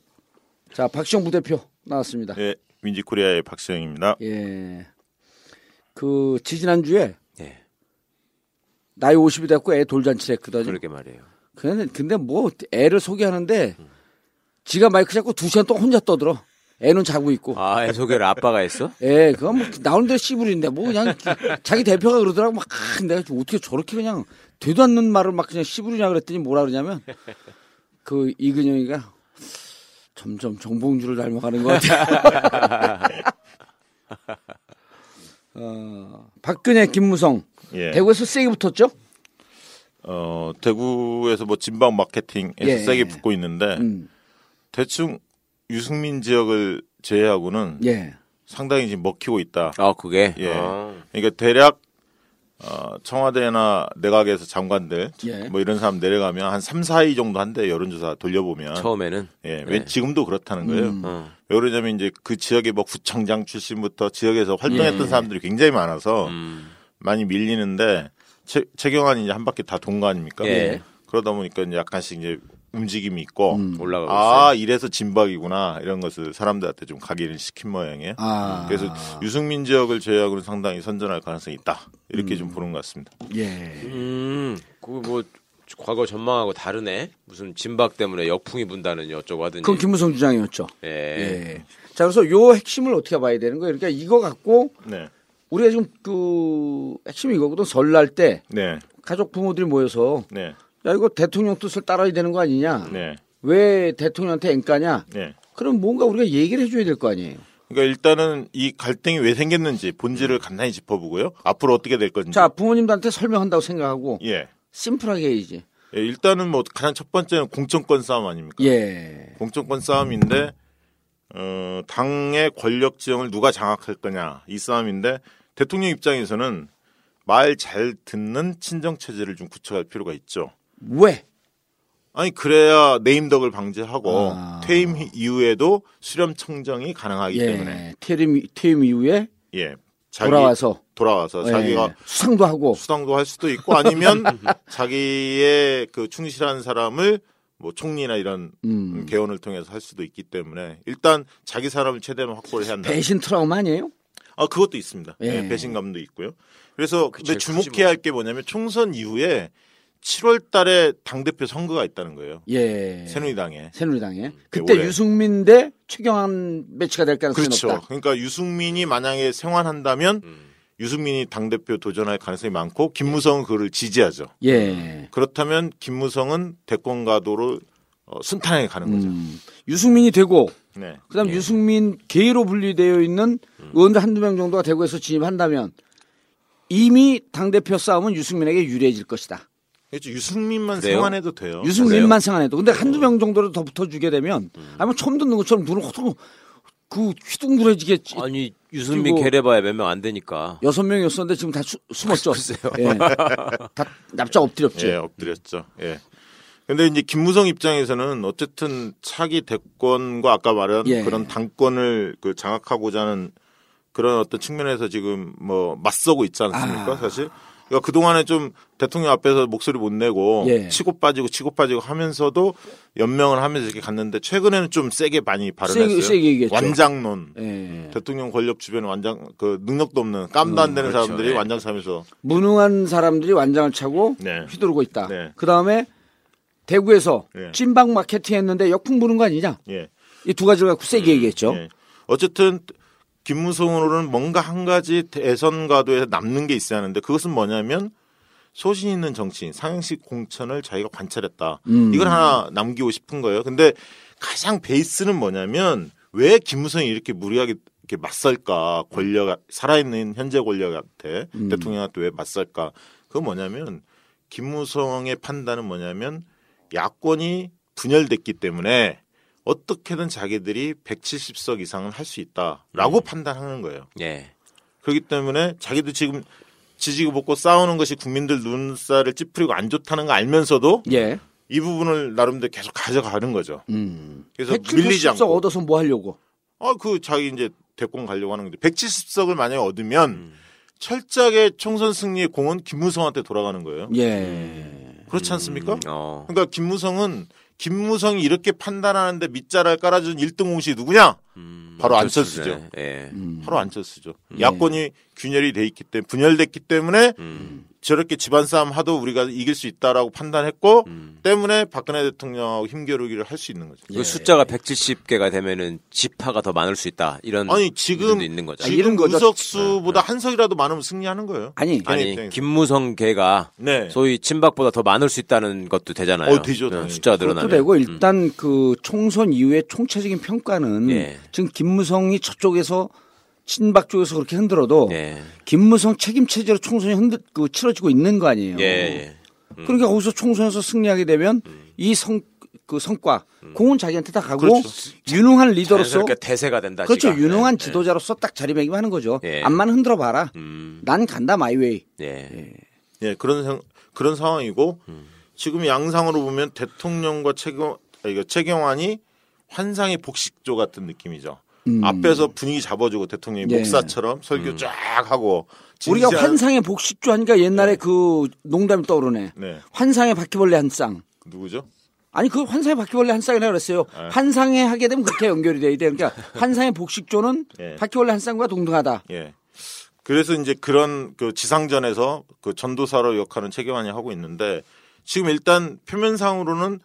자, 박수영 부대표 나왔습니다. 예, 네, 민지코리아의 박수영입니다. 예. 그 지지난주에 네. 나이 오십이 됐고 애 돌잔치를 했거든요. 그러게 말이에요. 근데, 근데 뭐 애를 소개하는데 음. 지가 마이크 잡고 두 시간 동안 혼자 떠들어. 애는 자고 있고. 아, 애 소개를 아빠가 했어? 예, 그건 뭐 나오는 대로 씨부린데 뭐 그냥 자기 대표가 그러더라고. 막 내가 어떻게 저렇게 그냥 되도 않는 말을 막 그냥 씨부리냐 그랬더니 뭐라 그러냐면 그 이근영이가 점점 정봉주를 닮아가는 것 같아. 어, 박근혜, 김무성. 예. 대구에서 세게 붙었죠? 어, 대구에서 뭐 진방 마케팅에서 예. 세게 붙고 있는데 음. 대충 유승민 지역을 제외하고는 예. 상당히 지금 먹히고 있다. 아, 그게? 예. 아. 그러니까 대략 어, 청와대나 내각에서 장관들 예. 뭐 이런 사람 내려가면 한 삼, 사 위 정도 한대 여론조사 돌려보면 처음에는 예, 왜 네. 지금도 그렇다는 거예요. 음. 어. 왜 그러냐면 이제 그 지역에 뭐 구청장 출신부터 지역에서 활동했던 예. 사람들이 굉장히 많아서 음. 많이 밀리는데 최, 최경환이 이제 한 바퀴 다 돈 거 아닙니까? 예. 그러다 보니까 이제 약간씩 이제 움직임이 있고 음. 올라가고 아 있어요. 이래서 진박이구나 이런 것을 사람들한테 좀 각인을 시킨 모양이에요. 아. 그래서 유승민 지역을 제외하고는 상당히 선전할 가능성이 있다 이렇게 음. 좀 보는 것 같습니다. 예. 음. 그거 뭐 과거 전망하고 다르네. 무슨 진박 때문에 역풍이 분다는 어쩌고 하더니. 그건 김무성 주장이었죠. 예. 예. 자 그래서 요 핵심을 어떻게 봐야 되는 거예요? 그러니까 이거 갖고 네. 우리가 지금 그 핵심이 이거거든. 설날 때 네. 가족 부모들이 모여서. 네. 야, 이거 대통령 뜻을 따라야 되는 거 아니냐? 네. 왜 대통령한테 앵까냐? 네. 그럼 뭔가 우리가 얘기를 해줘야 될 거 아니에요? 그러니까 일단은 이 갈등이 왜 생겼는지 본질을 간단히 짚어보고요. 앞으로 어떻게 될 건지. 자, 부모님들한테 설명한다고 생각하고. 예. 심플하게 해야지. 예, 일단은 뭐 가장 첫 번째는 공천권 싸움 아닙니까? 예. 공천권 싸움인데, 어, 당의 권력 지형을 누가 장악할 거냐. 이 싸움인데, 대통령 입장에서는 말 잘 듣는 친정체제를 좀 구축할 필요가 있죠. 왜? 아니 그래야 내임덕을 방지하고 아. 퇴임 이후에도 수렴 청정이 가능하기 예. 때문에 퇴임 퇴임 이후에 예 자기, 돌아와서 돌아와서 예. 자기가 수상도 하고 수상도 할 수도 있고 아니면 자기의 그 충실한 사람을 뭐 총리나 이런 음. 개헌을 통해서 할 수도 있기 때문에 일단 자기 사람을 최대한 확보를 해야 한다. 배신 트라우마 아니에요? 아 그것도 있습니다. 예. 예, 배신감도 있고요. 그래서 근데 주목해야 할 게 뭐냐면 총선 이후에 칠월 달에 당대표 선거가 있다는 거예요. 예. 새누리당에. 새누리당에. 그때 올해. 유승민 대 최경환 매치가 될 가능성이 그렇죠. 높다. 그렇죠. 그러니까 유승민이 만약에 생환한다면 음. 유승민이 당대표 도전할 가능성이 많고 김무성은 그를 지지하죠. 예. 그렇다면 김무성은 대권 가도를 어, 순탄하게 가는 거죠. 음. 유승민이 되고 네. 그다음 예. 유승민 개의로 분리되어 있는 음. 의원들 한두 명 정도가 대구에서 진입한다면 이미 당대표 싸움은 유승민에게 유리해질 것이다. 그렇죠. 유승민만 그래요? 생활해도 돼요. 유승민만 생활해도. 근데 한두 명 정도로 더 붙어주게 되면 음. 아니면 처음 듣는 것처럼 눈을 호두고 그 휘둥그레지게 아니 유승민 개래봐야 몇 명 안 되니까 여섯 명이었었는데 지금 다 수, 숨었죠. 예. 다 납작 엎드렸죠. 예, 엎드렸죠. 예. 근데 이제 김무성 입장에서는 어쨌든 차기 대권과 아까 말한 예. 그런 당권을 그 장악하고자 하는 그런 어떤 측면에서 지금 뭐 맞서고 있지 않습니까? 아. 사실. 그러니까 그동안에 좀 대통령 앞에서 목소리 못 내고 예. 치고 빠지고 치고 빠지고 하면서도 연명을 하면서 이렇게 갔는데 최근에는 좀 세게 많이 발언했어요. 세게, 세게 완장론. 예. 음. 대통령 권력 주변 완장 그 능력도 없는 깜도 안 되는 음, 그렇죠. 사람들이 네. 완장차면서 무능한 사람들이 완장을 차고 네. 휘두르고 있다. 네. 그다음에 대구에서 네. 찐박 마케팅 했는데 역풍 부는 거 아니냐. 예. 이 두 가지를 갖고 세게 음, 얘기했죠. 예. 어쨌든 김무성으로는 뭔가 한 가지 대선 가도에서 남는 게 있어야 하는데 그것은 뭐냐면 소신 있는 정치인, 상향식 공천을 자기가 관찰했다. 음. 이걸 하나 남기고 싶은 거예요. 근데 가장 베이스는 뭐냐면 왜 김무성이 이렇게 무리하게 이렇게 맞설까? 권력, 살아있는 현재 권력한테 음. 대통령한테 왜 맞설까? 그건 뭐냐면 김무성의 판단은 뭐냐면 야권이 분열됐기 때문에 어떻게든 자기들이 백칠십 석 이상은 할 수 있다라고 음. 판단하는 거예요. 예. 그렇기 때문에 자기도 지금 지지고 볶고 싸우는 것이 국민들 눈살을 찌푸리고 안 좋다는 거 알면서도 예. 이 부분을 나름대로 계속 가져가는 거죠. 음. 그래서 밀리지 않고. 백칠십 석 얻어서 뭐 하려고? 아, 그 자기 이제 대권 가려고 하는 건데 백칠십 석을 만약에 얻으면 음. 철저하게 총선 승리의 공은 김무성한테 돌아가는 거예요. 예. 그렇지 않습니까? 음. 어. 그러니까 김무성은 김무성이 이렇게 판단하는데 밑자락을 깔아준 일 등 공신이 누구냐? 음, 바로 안철수죠. 예. 음. 바로 안철수죠. 음. 야권이 균열이 돼 있기 때문에 분열됐기 때문에 음. 저렇게 집안 싸움 하도 우리가 이길 수 있다라고 판단했고 음. 때문에 박근혜 대통령하고 힘겨루기를 할 수 있는 거죠. 예. 그 숫자가 백칠십 개가 되면은 지파가 더 많을 수 있다. 이런 아니 지금 있는 거죠. 지금 이런 의석수보다 네. 한 석이라도 많으면 승리하는 거예요. 아니 아니 입장에서. 김무성 개가 네. 소위 친박보다 더 많을 수 있다는 것도 되잖아요. 어, 되죠. 네. 숫자가 늘어나면. 되고 일단 음. 그 총선 이후의 총체적인 평가는 예. 지금 김무성이 저쪽에서 친박 쪽에서 그렇게 흔들어도 예. 김무성 책임 체제로 총선이 흔들 그 치러지고 있는 거 아니에요. 예. 음. 그러니까 거기서 총선에서 승리하게 되면 음. 이 성 그 성과 음. 공은 자기한테 다 가고 그렇죠. 유능한 리더로서 대세가 된다. 그렇죠. 지가. 유능한 네. 지도자로서 딱 자리매김하는 거죠. 예. 앞만 흔들어 봐라. 음. 난 간다 마이웨이. 예. 예. 예. 그런 그런 상황이고 음. 지금 양상으로 보면 대통령과 최경 이거 최경환이 환상의 복식조 같은 느낌이죠. 음. 앞에서 분위기 잡아주고 대통령이 예. 목사처럼 설교 음. 쫙 하고 우리가 환상의 복식조 하니까 옛날에 네. 그 농담이 떠오르네. 네. 환상의 바퀴벌레 한 쌍. 누구죠? 아니 그 환상의 바퀴벌레 한 쌍이라고 그랬어요. 네. 환상에 하게 되면 그렇게 연결이 돼야 돼. 그러니까 환상의 복식조는 네. 바퀴벌레 한 쌍과 동등하다. 예. 그래서 이제 그런 그 지상전에서 그 전도사로 역할은 최경환이 하고 있는데 지금 일단 표면상으로는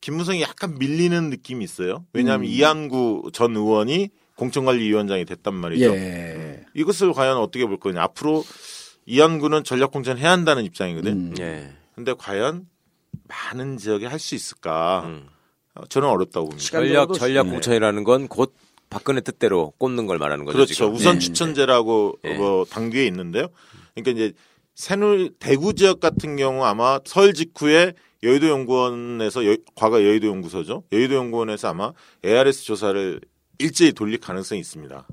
김무성이 약간 밀리는 느낌이 있어요. 왜냐하면 음. 이한구 전 의원이 공천관리위원장이 됐단 말이죠. 예. 이것을 과연 어떻게 볼 거냐. 앞으로 이한구는 전략공천 해야 한다는 입장이거든. 음. 예. 근데 과연 많은 지역에 할 수 있을까? 음. 저는 어렵다고 봅니다. 전략 전략공천이라는 건 곧 박근혜 뜻대로 꼽는 걸 말하는 거죠. 그렇죠. 지금. 우선 예. 추천제라고 예. 뭐 당규에 있는데요. 그러니까 이제 새누리 대구 지역 같은 경우 아마 설 직후에 여의도연구원에서 여, 과거 여의도연구소죠. 여의도연구원에서 아마 에이아르에스 조사를 일제히 돌릴 가능성이 있습니다.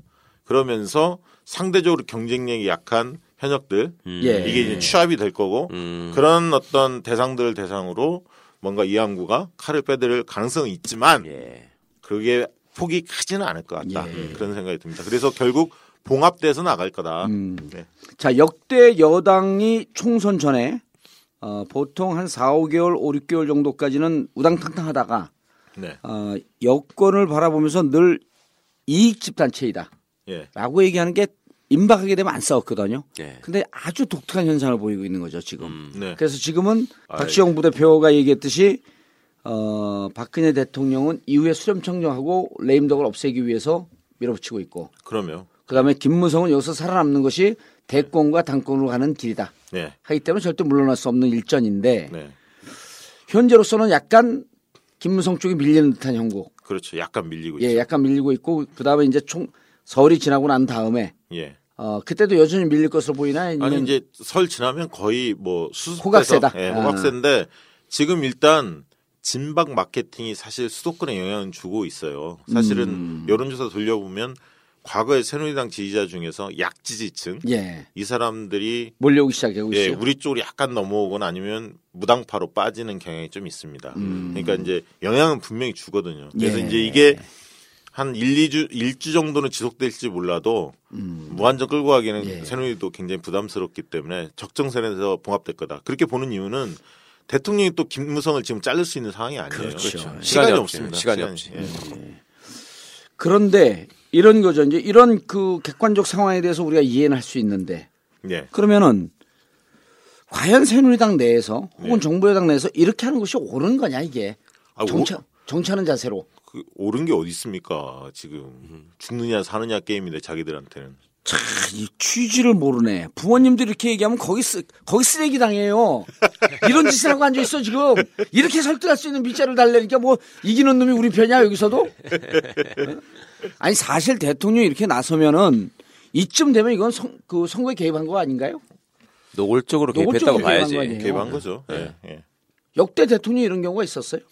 그러면서 상대적으로 경쟁력이 약한 현역들 음. 예. 이게 이제 취합이 될 거고 음. 그런 어떤 대상들을 대상으로 뭔가 이항구가 칼을 빼들 가능성은 있지만 예. 그게 폭이 크지는 않을 것 같다. 예. 그런 생각이 듭니다. 그래서 결국 봉합돼서 나갈 거다. 음. 네. 자 역대 여당이 총선 전에 어, 보통 한 사오 개월, 오, 육 개월 정도까지는 우당탕탕 하다가 네. 어, 여권을 바라보면서 늘 이익집단체이다 예. 라고 얘기하는 게 임박하게 되면 안 싸웠거든요. 그런데 예. 아주 독특한 현상을 보이고 있는 거죠 지금. 음, 네. 그래서 지금은 박시영 부대표가 얘기했듯이 어, 박근혜 대통령은 이후에 수렴청정하고 레임덕을 없애기 위해서 밀어붙이고 있고 그럼요. 그다음에 김무성은 여기서 살아남는 것이 대권과 당권으로 가는 길이다. 네. 하기 때문에 절대 물러날 수 없는 일전인데 네. 현재로서는 약간 김무성 쪽이 밀리는 듯한 형국. 그렇죠. 약간 밀리고 있죠. 예, 약간 밀리고 있고 그다음에 이제 총 설이 지나고 난 다음에 예. 어, 그때도 여전히 밀릴 것으로 보이나? 아니 이제 설 지나면 거의 뭐 수습 호각세다. 예, 호각세인데 아. 지금 일단 진박 마케팅이 사실 수도권에 영향을 주고 있어요. 사실은 음. 여론조사 돌려보면 과거에 새누리당 지지자 중에서 약지지층 예. 이 사람들이 몰려오기 시작하고 예, 있어요. 우리 쪽으로 약간 넘어오거나 아니면 무당파로 빠지는 경향이 좀 있습니다. 음. 그러니까 이제 영향은 분명히 주거든요. 그래서 예. 이제 이게 한 일, 이 주 일 주 정도는 지속될지 몰라도 음. 무한정 끌고 가기는 예. 새누리도 굉장히 부담스럽기 때문에 적정선에서 봉합될 거다. 그렇게 보는 이유는 대통령이 또 김무성을 지금 자를 수 있는 상황이 아니에요. 그렇죠. 그렇죠. 시간이, 시간이 없습니다. 시간이, 시간이 없지. 예. 음. 그런데 이런 거죠. 이제 이런 그 객관적 상황에 대해서 우리가 이해는 할 수 있는데. 네. 그러면은 과연 새누리당 내에서 혹은 네. 정부 여당 내에서 이렇게 하는 것이 옳은 거냐 이게. 아, 정치, 정치하는 자세로. 그 옳은 게 어디 있습니까? 지금 죽느냐 사느냐 게임인데 자기들한테는. 참 이 취지를 모르네. 부모님들 이렇게 얘기하면 거기 쓰 거기 쓰레기 당해요. 이런 짓을 하고 앉아 있어 지금. 이렇게 설득할 수 있는 밑자를 달래니까 뭐 이기는 놈이 우리 편이야 여기서도. 아니 사실 대통령이 이렇게 나서면은 이쯤 되면 이건 선, 그 선거에 개입한 거 아닌가요? 노골적으로 개입했다고 봐야지. 개입한 거죠. 네. 네. 역대 대통령 이런 경우가 있었어요?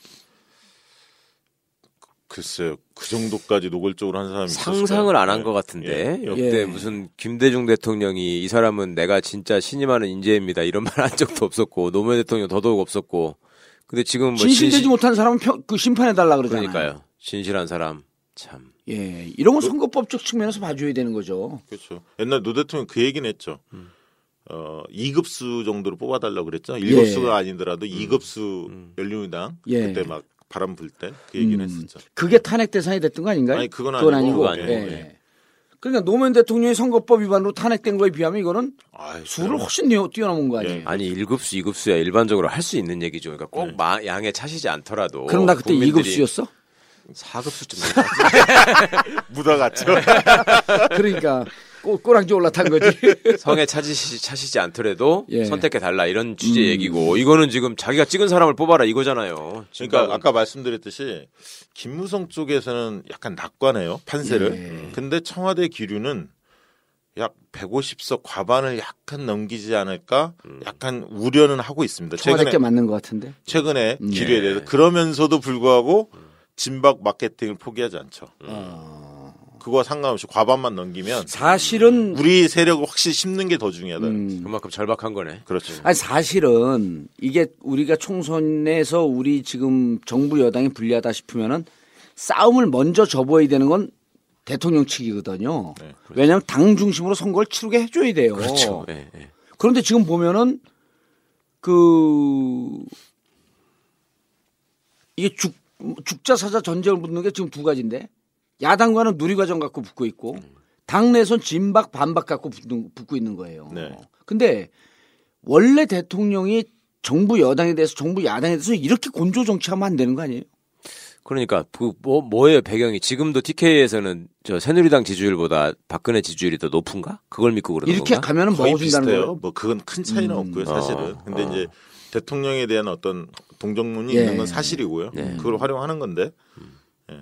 글쎄요, 그 정도까지 노골적으로 한 사람이 상상을 안 한 것 같은데 예. 역대 예. 무슨 김대중 대통령이 이 사람은 내가 진짜 신임하는 인재입니다 이런 말 한 적도 없었고 노무현 대통령 더더욱 없었고 근데 지금 뭐 진실되지 진실... 못한 사람은 평, 그 심판해 달라 그러잖아요. 그러니까요, 진실한 사람 참. 예, 이런 건 선거법적 측면에서 봐줘야 되는 거죠. 그렇죠. 옛날 노 대통령 그 얘기는 했죠. 음. 어 이 급수 정도로 뽑아달라고 그랬죠. 일 급수가 예. 아니더라도 이 급수 음. 열린우리당 음. 예. 그때 막. 바람 불 때 그 얘기를 음. 했었죠. 그게 탄핵 대상이 됐던 거 아닌가요? 아니 그건, 그건 아니고. 그건 아니고. 예. 예. 그러니까 노무현 대통령이 선거법 위반으로 탄핵된 거에 비하면 이거는 아이, 수를 그럼. 훨씬 뛰어넘은 거 아니에요? 예. 아니 일 급수, 이 급수야 일반적으로 할 수 있는 얘기죠. 그러니까 꼭 예. 마, 양에 차시지 않더라도. 그럼 나 그때 국민들이... 이 급수였어? 사 급수쯤 묻어갔죠. 그러니까 꼬랑지 올라탄 거지. 성에 차시지, 차시지 않더라도 예. 선택해달라 이런 취지의 음. 얘기고 이거는 지금 자기가 찍은 사람을 뽑아라 이거잖아요. 그러니까 아까 말씀드렸듯이 김무성 쪽에서는 약간 낙관해요. 판세를. 예. 근데 청와대 기류는 약 백오십 석 과반을 약간 넘기지 않을까 약간 우려는 하고 있습니다. 청와대 게 맞는 것 같은데. 최근에 음. 기류에 대해서. 그러면서도 불구하고 진박 마케팅을 포기하지 않죠. 아... 그거와 상관없이 과반만 넘기면 사실은 우리 세력을 확실히 심는 게 더 중요하다는 음... 그만큼 절박한 거네. 그렇죠. 아니 사실은 이게 우리가 총선에서 우리 지금 정부 여당이 불리하다 싶으면은 싸움을 먼저 접어야 되는 건 대통령 측이거든요. 네, 그렇죠. 왜냐하면 당 중심으로 선거를 치르게 해줘야 돼요. 그렇죠. 네, 네. 그런데 지금 보면은 그 이게 죽 죽자 사자 전쟁을 붙는 게 지금 두 가지인데 야당과는 누리과정 갖고 붙고 있고 당내선 진박 반박 갖고 붙는, 붙고 있는 거예요. 그런데 네. 원래 대통령이 정부 여당에 대해서 정부 야당에 대해서 이렇게 곤조 정치하면 안 되는 거 아니에요? 그러니까 그 뭐, 뭐예요 배경이 지금도 티케이에서는 저 새누리당 지지율보다 박근혜 지지율이 더 높은가? 그걸 믿고 그러는 이렇게 건가? 가면은 먹어준다는 거예요. 뭐 그건 큰 차이는 음. 없고요 사실은. 어, 근데 어. 이제 대통령에 대한 어떤 동정론이 예. 있는 건 사실이고요. 예. 그걸 활용하는 건데. 음. 예.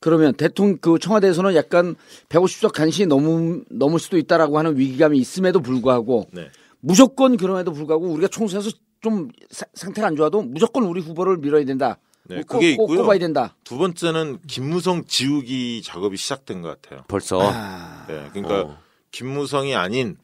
그러면 대통령 그 청와대에서는 약간 백오십 석 간신히 넘음, 넘을 수도 있다라고 하는 위기감이 있음에도 불구하고 네. 무조건 그럼에도 불구하고 우리가 총선에서 좀 사, 상태가 안 좋아도 무조건 우리 후보를 밀어야 된다. 네, 꼭, 그게 있고요. 꼭 꼽아야 된다. 두 번째는 김무성 지우기 작업이 시작된 것 같아요. 벌써. 아... 네, 그러니까 어. 김무성이 아닌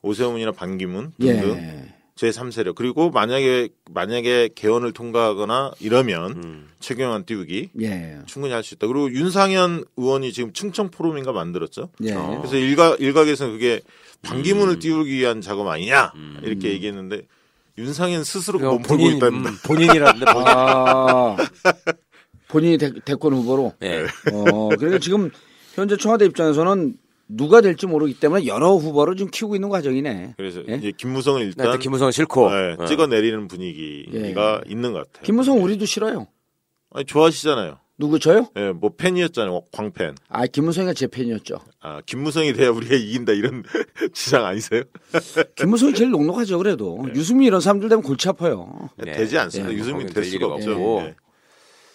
오세훈이나 반기문 등등. 예. 제삼 세력 그리고 만약에 만약에 개헌을 통과하거나 이러면 음. 최경환 띄우기 예. 충분히 할 수 있다. 그리고 윤상현 의원이 지금 충청 포럼인가 만들었죠. 예. 그래서 일각 일각에서는 그게 반기문을 음. 띄우기 위한 작업 아니냐 음. 이렇게 얘기했는데 윤상현 스스로 못 보고 있다는데 음, 본인이라는데 본인. 아, 본인이 대, 대권 후보로. 예. 어, 그러니까 지금 현재 청와대 입장에서는. 누가 될지 모르기 때문에 여러 후보를 좀 키우고 있는 과정이네. 그래서 예? 이제 김무성을 일단, 일단 김무성 싫고 네, 어. 찍어내리는 분위기가 예. 있는 것 같아요. 김무성 우리도 싫어요. 아니 좋아하시잖아요. 누구 저요? 예, 뭐 팬이었잖아요. 광팬. 아 김무성이가 제 팬이었죠. 아 김무성이 돼야 우리가 이긴다 이런 주장 아니세요? 김무성이 제일 녹록하죠 그래도. 예. 유승민 이런 사람들 되면 골치 아파요. 예. 되지 않습니다. 예. 유승민 될 수가 없죠. 예. 예.